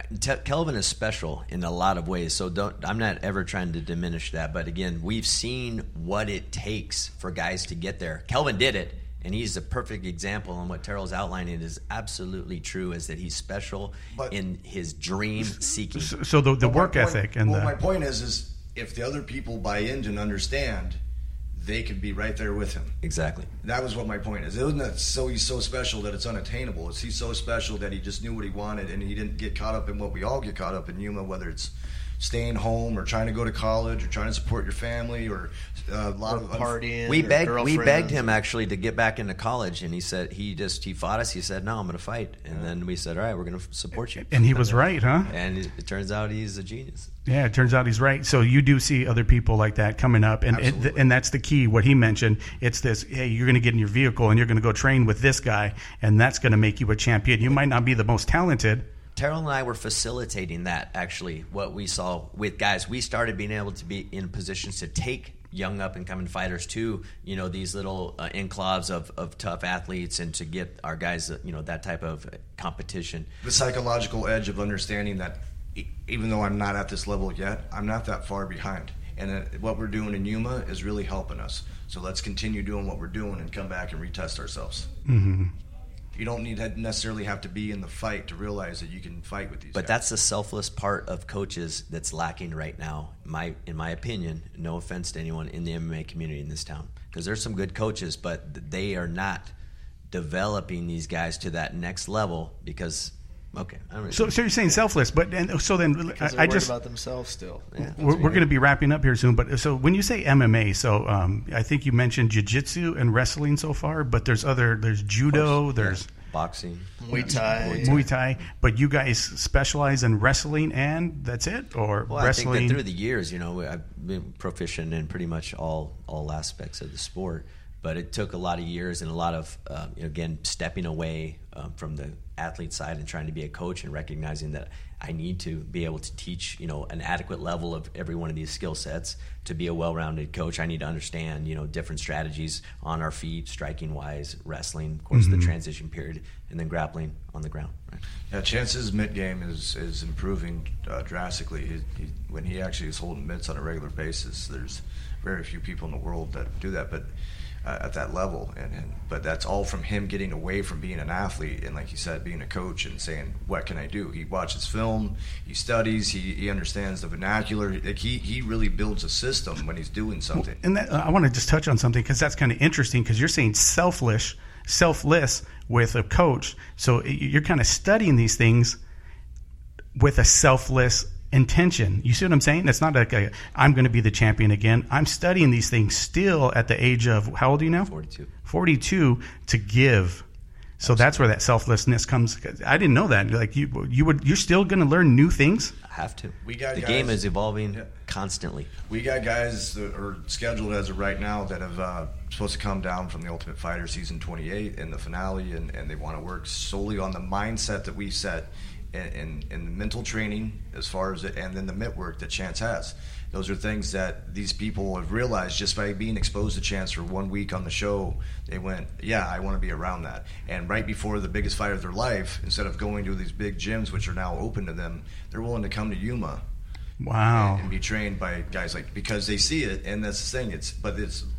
Kelvin is special in a lot of ways, so I'm not ever trying to diminish that. But, again, we've seen what it takes for guys to get there. Kelvin did it, and he's a perfect example. And what Terrell's outlining is absolutely true, is that he's special in his dream seeking. So the work ethic. My point is if the other people buy in and understand, they could be right there with him. Exactly. That was what my point is. It wasn't that he's so special that it's unattainable. It's he's so special that he just knew what he wanted, and he didn't get caught up in what we all get caught up in Yuma, whether it's staying home or trying to go to college or trying to support your family or a lot of partying. We begged him actually to get back into college, and he said he fought us. He said, "No, I'm going to fight." And then we said, "All right, we're going to support you." And he was right, huh? And it turns out he's a genius. Yeah, it turns out he's right. So you do see other people like that coming up, and that's the key. What he mentioned, it's this: hey, you're going to get in your vehicle and you're going to go train with this guy, and that's going to make you a champion. You might not be the most talented. Terrell and I were facilitating that, actually, what we saw with guys. We started being able to be in positions to take young up-and-coming fighters to, these little enclaves of tough athletes, and to get our guys, that type of competition. The psychological edge of understanding that even though I'm not at this level yet, I'm not that far behind. And what we're doing in Yuma is really helping us. So let's continue doing what we're doing and come back and retest ourselves. Mm-hmm. You don't necessarily have to be in the fight to realize that you can fight with these guys. But that's the selfless part of coaches that's lacking right now, in my opinion. No offense to anyone in the MMA community in this town, because there's some good coaches, but they are not developing these guys to that next level because... Okay. So you're saying selfless, because they're worried about themselves still. Yeah, we're going to be wrapping up here soon, but so when you say MMA, I think you mentioned jiu-jitsu and wrestling so far, but there's judo, there's boxing, Muay Thai, but you guys specialize in wrestling, and that's it, wrestling. I think that through the years, I've been proficient in pretty much all aspects of the sport. But it took a lot of years and a lot of, stepping away from the athlete side and trying to be a coach and recognizing that I need to be able to teach, an adequate level of every one of these skill sets. To be a well-rounded coach, I need to understand, different strategies on our feet, striking-wise, wrestling, of course, the transition period, and then grappling on the ground. Right? Yeah, Chance's mitt game is improving drastically. When he actually is holding mitts on a regular basis, there's very few people in the world that do that. But... at that level, but that's all from him getting away from being an athlete and, like you said, being a coach and saying, what can I do? He watches film, he studies, he understands the vernacular. He really builds a system when he's doing something. And that, I want to just touch on something, because that's kind of interesting, because you're saying selfless with a coach, so you're kind of studying these things with a selfless intention. You see what I'm saying? It's not like I'm going to be the champion again. I'm studying these things still at the age of, how old are you now? 42 to give. So Absolutely. That's where that selflessness comes. I didn't know that. Like you're still going to learn new things. I have to. The game is evolving constantly. We got guys that are scheduled as of right now that have supposed to come down from the Ultimate Fighter season 28 and the finale, and they want to work solely on the mindset that we set. And the mental training as far as it, and then the mitt work that Chance has. Those are things that these people have realized just by being exposed to Chance for 1 week on the show. They went, yeah, I want to be around that. And right before the biggest fight of their life, instead of going to these big gyms, which are now open to them, they're willing to come to Yuma. Wow. And be trained by guys because they see it, and that's the thing. It's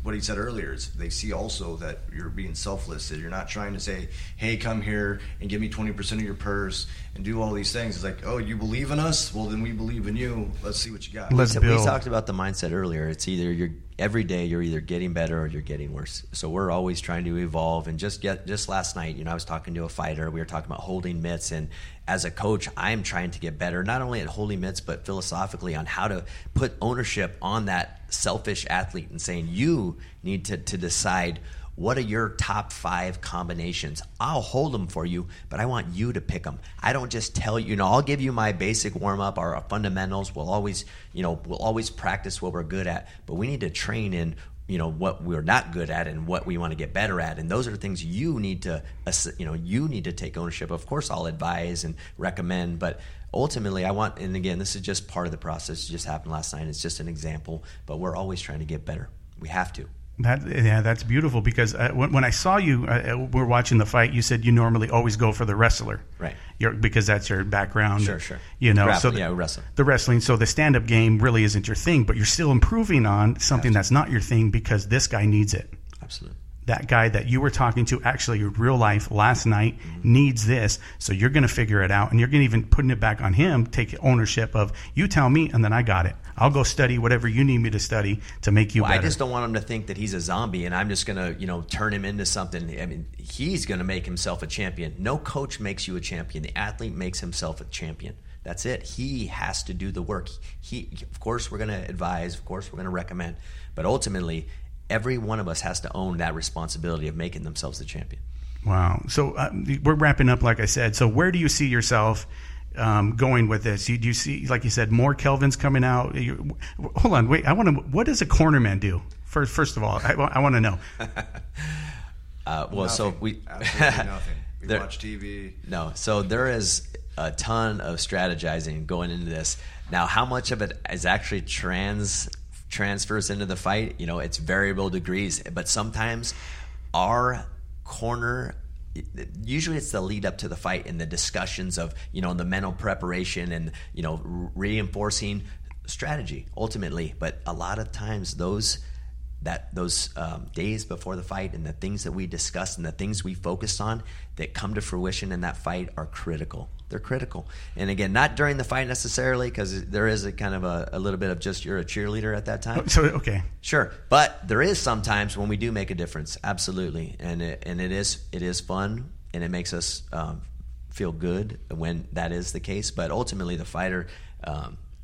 what he said earlier. It's they see also that you're being selfless, that you're not trying to say, hey, come here and give me 20% of your purse and do all these things. It's like, oh, you believe in us? Well, then we believe in you. Let's see what you got. We talked about the mindset earlier. It's either every day you're either getting better or you're getting worse. So we're always trying to evolve. And just last night, I was talking to a fighter. We were talking about holding mitts, and as a coach, I'm trying to get better not only at holding mitts but philosophically on how to put ownership on that selfish athlete and saying you need to decide What are your top five combinations? I'll hold them for you, but I want you to pick them. I don't just tell you, you know, I'll give you my basic warm-up, our fundamentals. We'll always practice what we're good at, but we need to train in, you know, what we're not good at and what we want to get better at. And those are things you need to, you know, you need to take ownership. Of course, I'll advise and recommend, but ultimately I want, and again, this is just part of the process. It just happened last night. It's just an example, but we're always trying to get better. We have to. That's beautiful, because when I saw you, we're watching the fight, you said you normally always go for the wrestler. Right. Because that's your background. Sure. You know, wrestling, so the wrestling. So the stand-up game really isn't your thing, but you're still improving on something that's not your thing because this guy needs it. Absolutely. That guy that you were talking to actually in real life last night needs this. So you're going to figure it out, and you're going to even putting it back on him, take ownership of, you tell me, and then I got it. I'll go study whatever you need me to study to make you better. I just don't want him to think that he's a zombie and I'm just going to, you know, turn him into something. I mean, he's going to make himself a champion. No coach makes you a champion. The athlete makes himself a champion. That's it. He has to do the work. He, of course, we're going to advise. Of course, we're going to recommend. But ultimately, every one of us has to own that responsibility of making themselves the champion. Wow. So we're wrapping up, like I said. So where do you see yourself going with this? Do you see, like you said, more Kelvins coming out? Hold on, wait. I want to. What does a cornerman do? First of all, I want to know. Well, nothing. So we absolutely nothing. We watch TV. No, so there is a ton of strategizing going into this. Now, how much of it is actually transfers into the fight? You know, it's variable degrees, but sometimes our corner. Usually it's the lead up to the fight and the discussions of, you know, the mental preparation and, you know, reinforcing strategy ultimately. But a lot of times those days before the fight and the things that we discussed and the things we focused on that come to fruition in that fight are critical. They're critical. And again, not during the fight necessarily, because there is a kind of a little bit of just you're a cheerleader at that time. So, okay. Sure. But there is sometimes when we do make a difference. Absolutely. And it is fun, and it makes us feel good when that is the case. But ultimately the fighter,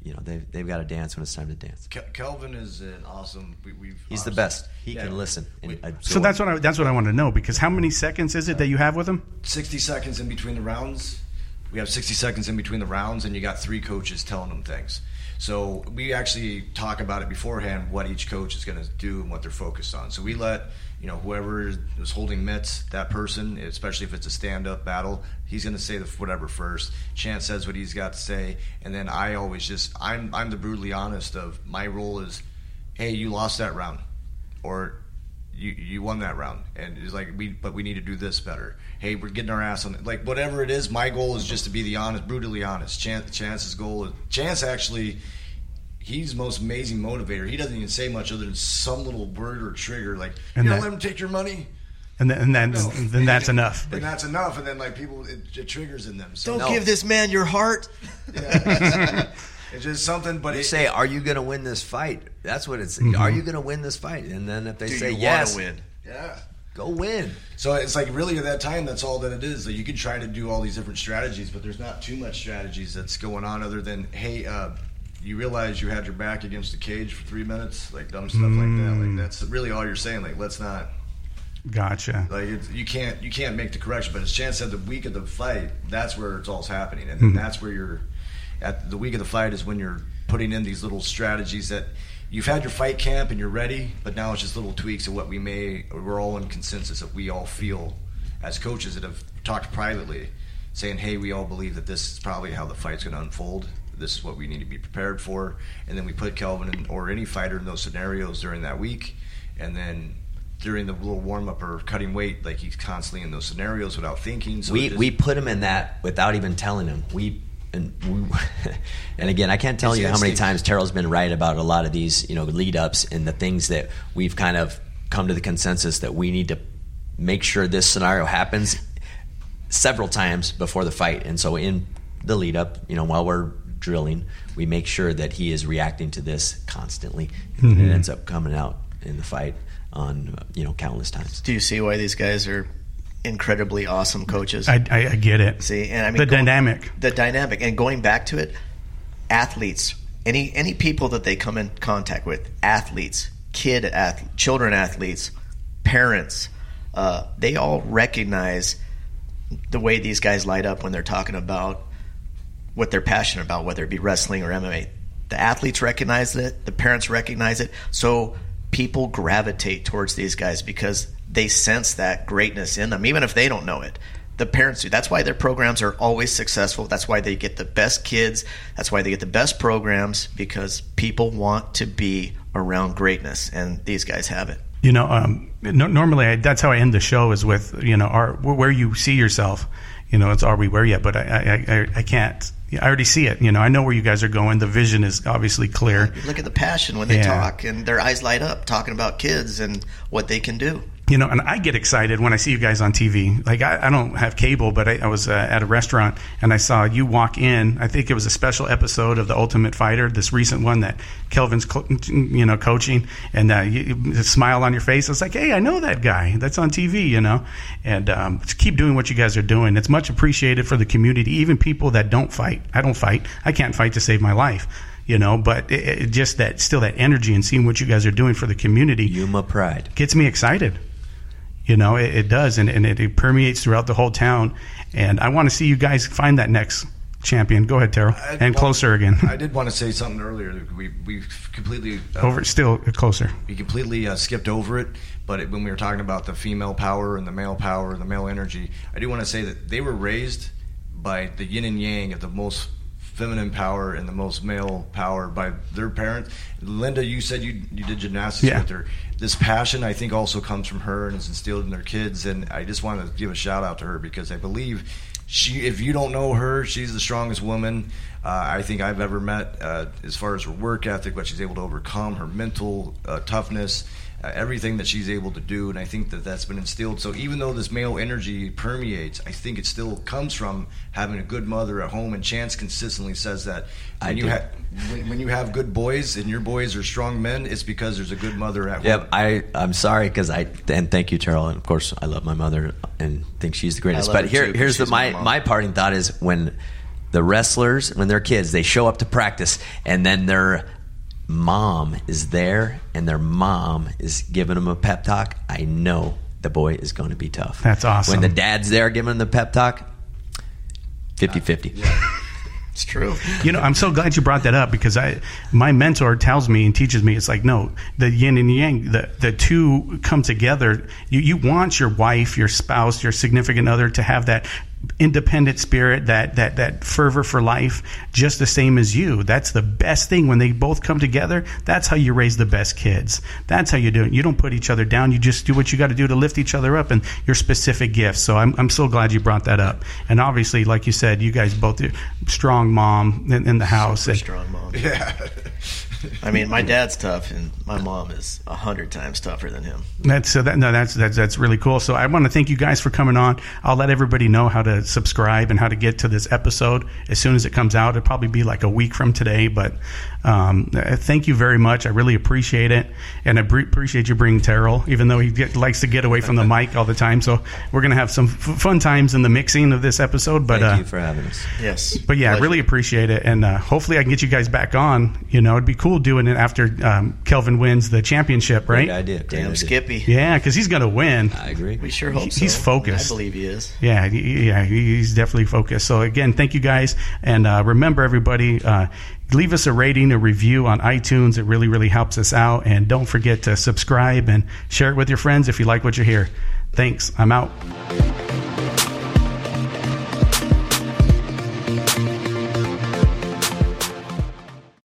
you know, they've got to dance when it's time to dance. Kelvin is an awesome. He's the best. He can listen. So that's what I want to know, because how many seconds is it that you have with him? 60 seconds in between the rounds. We have 60 seconds in between the rounds, and you got three coaches telling them things. So we actually talk about it beforehand, what each coach is going to do and what they're focused on. So we let, you know, whoever is holding mitts, that person, especially if it's a stand-up battle, he's going to say whatever first. Chance says what he's got to say, and then I always just – I'm the brutally honest of my role is, hey, you lost that round, or you won that round, and it's like we need to do this better. Hey, we're getting our ass on it. Like whatever it is, my goal is just to be the honest, brutally honest. Chance's goal is Chance actually. He's the most amazing motivator. He doesn't even say much other than some little word or trigger, like, you don't let him take your money. And then that's enough. And that's enough. And then, like, people, it triggers in them. So, don't give this man your heart. Yeah, it's just something. But you say, are you going to win this fight? That's what it's. Mm-hmm. Are you going to win this fight? And then if they say yes, you want to win. Yeah. Go win. So it's like really at that time, that's all that it is. Like you can try to do all these different strategies, but there's not too much strategies that's going on other than, hey, you realize you had your back against the cage for 3 minutes, like dumb stuff like that. Like that's really all you're saying. Like let's not. Gotcha. Like it's, you can't make the correction. But as Chance said, the week of the fight, that's where it's all happening, and then that's where you're at. The week of the fight is when you're putting in these little strategies that. You've had your fight camp and you're ready, but now it's just little tweaks of what we're all in consensus that we all feel as coaches that have talked privately, saying, hey, we all believe that this is probably how the fight's going to unfold. This is what we need to be prepared for. And then we put Kelvin or any fighter in those scenarios during that week. And then during the little warm-up or cutting weight, like he's constantly in those scenarios without thinking. So we put him in that without even telling him. And again, I can't tell you how many times Terrell's been right about a lot of these, you know, lead-ups and the things that we've kind of come to the consensus that we need to make sure this scenario happens several times before the fight. And so in the lead-up, you know, while we're drilling, we make sure that he is reacting to this constantly, and it ends up coming out in the fight on, you know, countless times. Do you see why these guys are incredibly awesome coaches? I get it. See, and I mean the dynamic, and going back to it, athletes, any people that they come in contact with, athletes, children athletes, parents, they all recognize the way these guys light up when they're talking about what they're passionate about, whether it be wrestling or MMA. The athletes recognize it. The parents recognize it. So people gravitate towards these guys because they sense that greatness in them, even if they don't know it. The parents do. That's why their programs are always successful. That's why they get the best kids. That's why they get the best programs, because people want to be around greatness, and these guys have it. You know, normally that's how I end the show, is with, you know, where you see yourself. You know, it's are we where yet? But I can't. I already see it. You know, I know where you guys are going. The vision is obviously clear. Look at the passion when they talk, and their eyes light up talking about kids and what they can do. You know, and I get excited when I see you guys on TV. Like, I don't have cable, but I was at a restaurant, and I saw you walk in. I think it was a special episode of The Ultimate Fighter, this recent one that Kelvin's, coaching, and the smile on your face. I was like, hey, I know that guy. That's on TV, you know. And keep doing what you guys are doing. It's much appreciated for the community, even people that don't fight. I don't fight. I can't fight to save my life. You know, but it just that energy and seeing what you guys are doing for the community. Yuma pride gets me excited. You know, it does, and it permeates throughout the whole town. And I want to see you guys find that next champion. Go ahead, Terrell, closer again. I did want to say something earlier. We completely closer. We completely skipped over it, but when we were talking about the female power and the male power and the male energy, I do want to say that they were raised by the yin and yang of the most feminine power and the most male power by their parents. Linda, you said you did gymnastics with her. This passion, I think, also comes from her and is instilled in their kids. And I just want to give a shout out to her, because I believe if you don't know her, she's the strongest woman I think I've ever met, as far as her work ethic, what she's able to overcome, her mental toughness, everything that she's able to do. And I think that's been instilled. So even though this male energy permeates, I think it still comes from having a good mother at home. And Chance consistently says that when you have good boys and your boys are strong men, it's because there's a good mother at home. I'm sorry, because thank you, Terrell, and of course I love my mother and think she's the greatest. But here's my parting thought is, when the wrestlers, when they're kids, they show up to practice, and then they're mom is there and their mom is giving them a pep talk, I know the boy is going to be tough. That's awesome. When the dad's there giving him the pep talk, 50-50. It's true. You know, I'm so glad you brought that up, because my mentor tells me and teaches me, it's like, no, the yin and yang, the two come together. You want your wife, your spouse, your significant other to have that independent spirit, that fervor for life, just the same as you. That's the best thing when they both come together. That's how you raise the best kids. That's how you do it. You don't put each other down. You just do what you got to do to lift each other up and your specific gifts. So I'm so glad you brought that up. And obviously, like you said, you guys both are strong mom in the house. Strong mom. Yeah. I mean, my dad's tough, and my mom is 100 times tougher than him. That's really cool. So I want to thank you guys for coming on. I'll let everybody know how to subscribe and how to get to this episode as soon as it comes out. It'll probably be like a week from today, but thank you very much. I really appreciate it, and I appreciate you bringing Terrell, even though he likes to get away from the mic all the time. So we're going to have some fun times in the mixing of this episode. But thank you for having us. Yes. But yeah, pleasure. I really appreciate it, and hopefully I can get you guys back on. You know, it'd be cool doing it after Kelvin wins the championship, right? Great idea. Damn Skippy. Yeah, because he's going to win. I agree. We sure hope so. He's focused. I believe he is. Yeah, he's definitely focused. So, again, thank you guys. And remember, everybody, leave us a rating, a review on iTunes. It really, really helps us out. And don't forget to subscribe and share it with your friends if you like what you hear. Thanks. I'm out.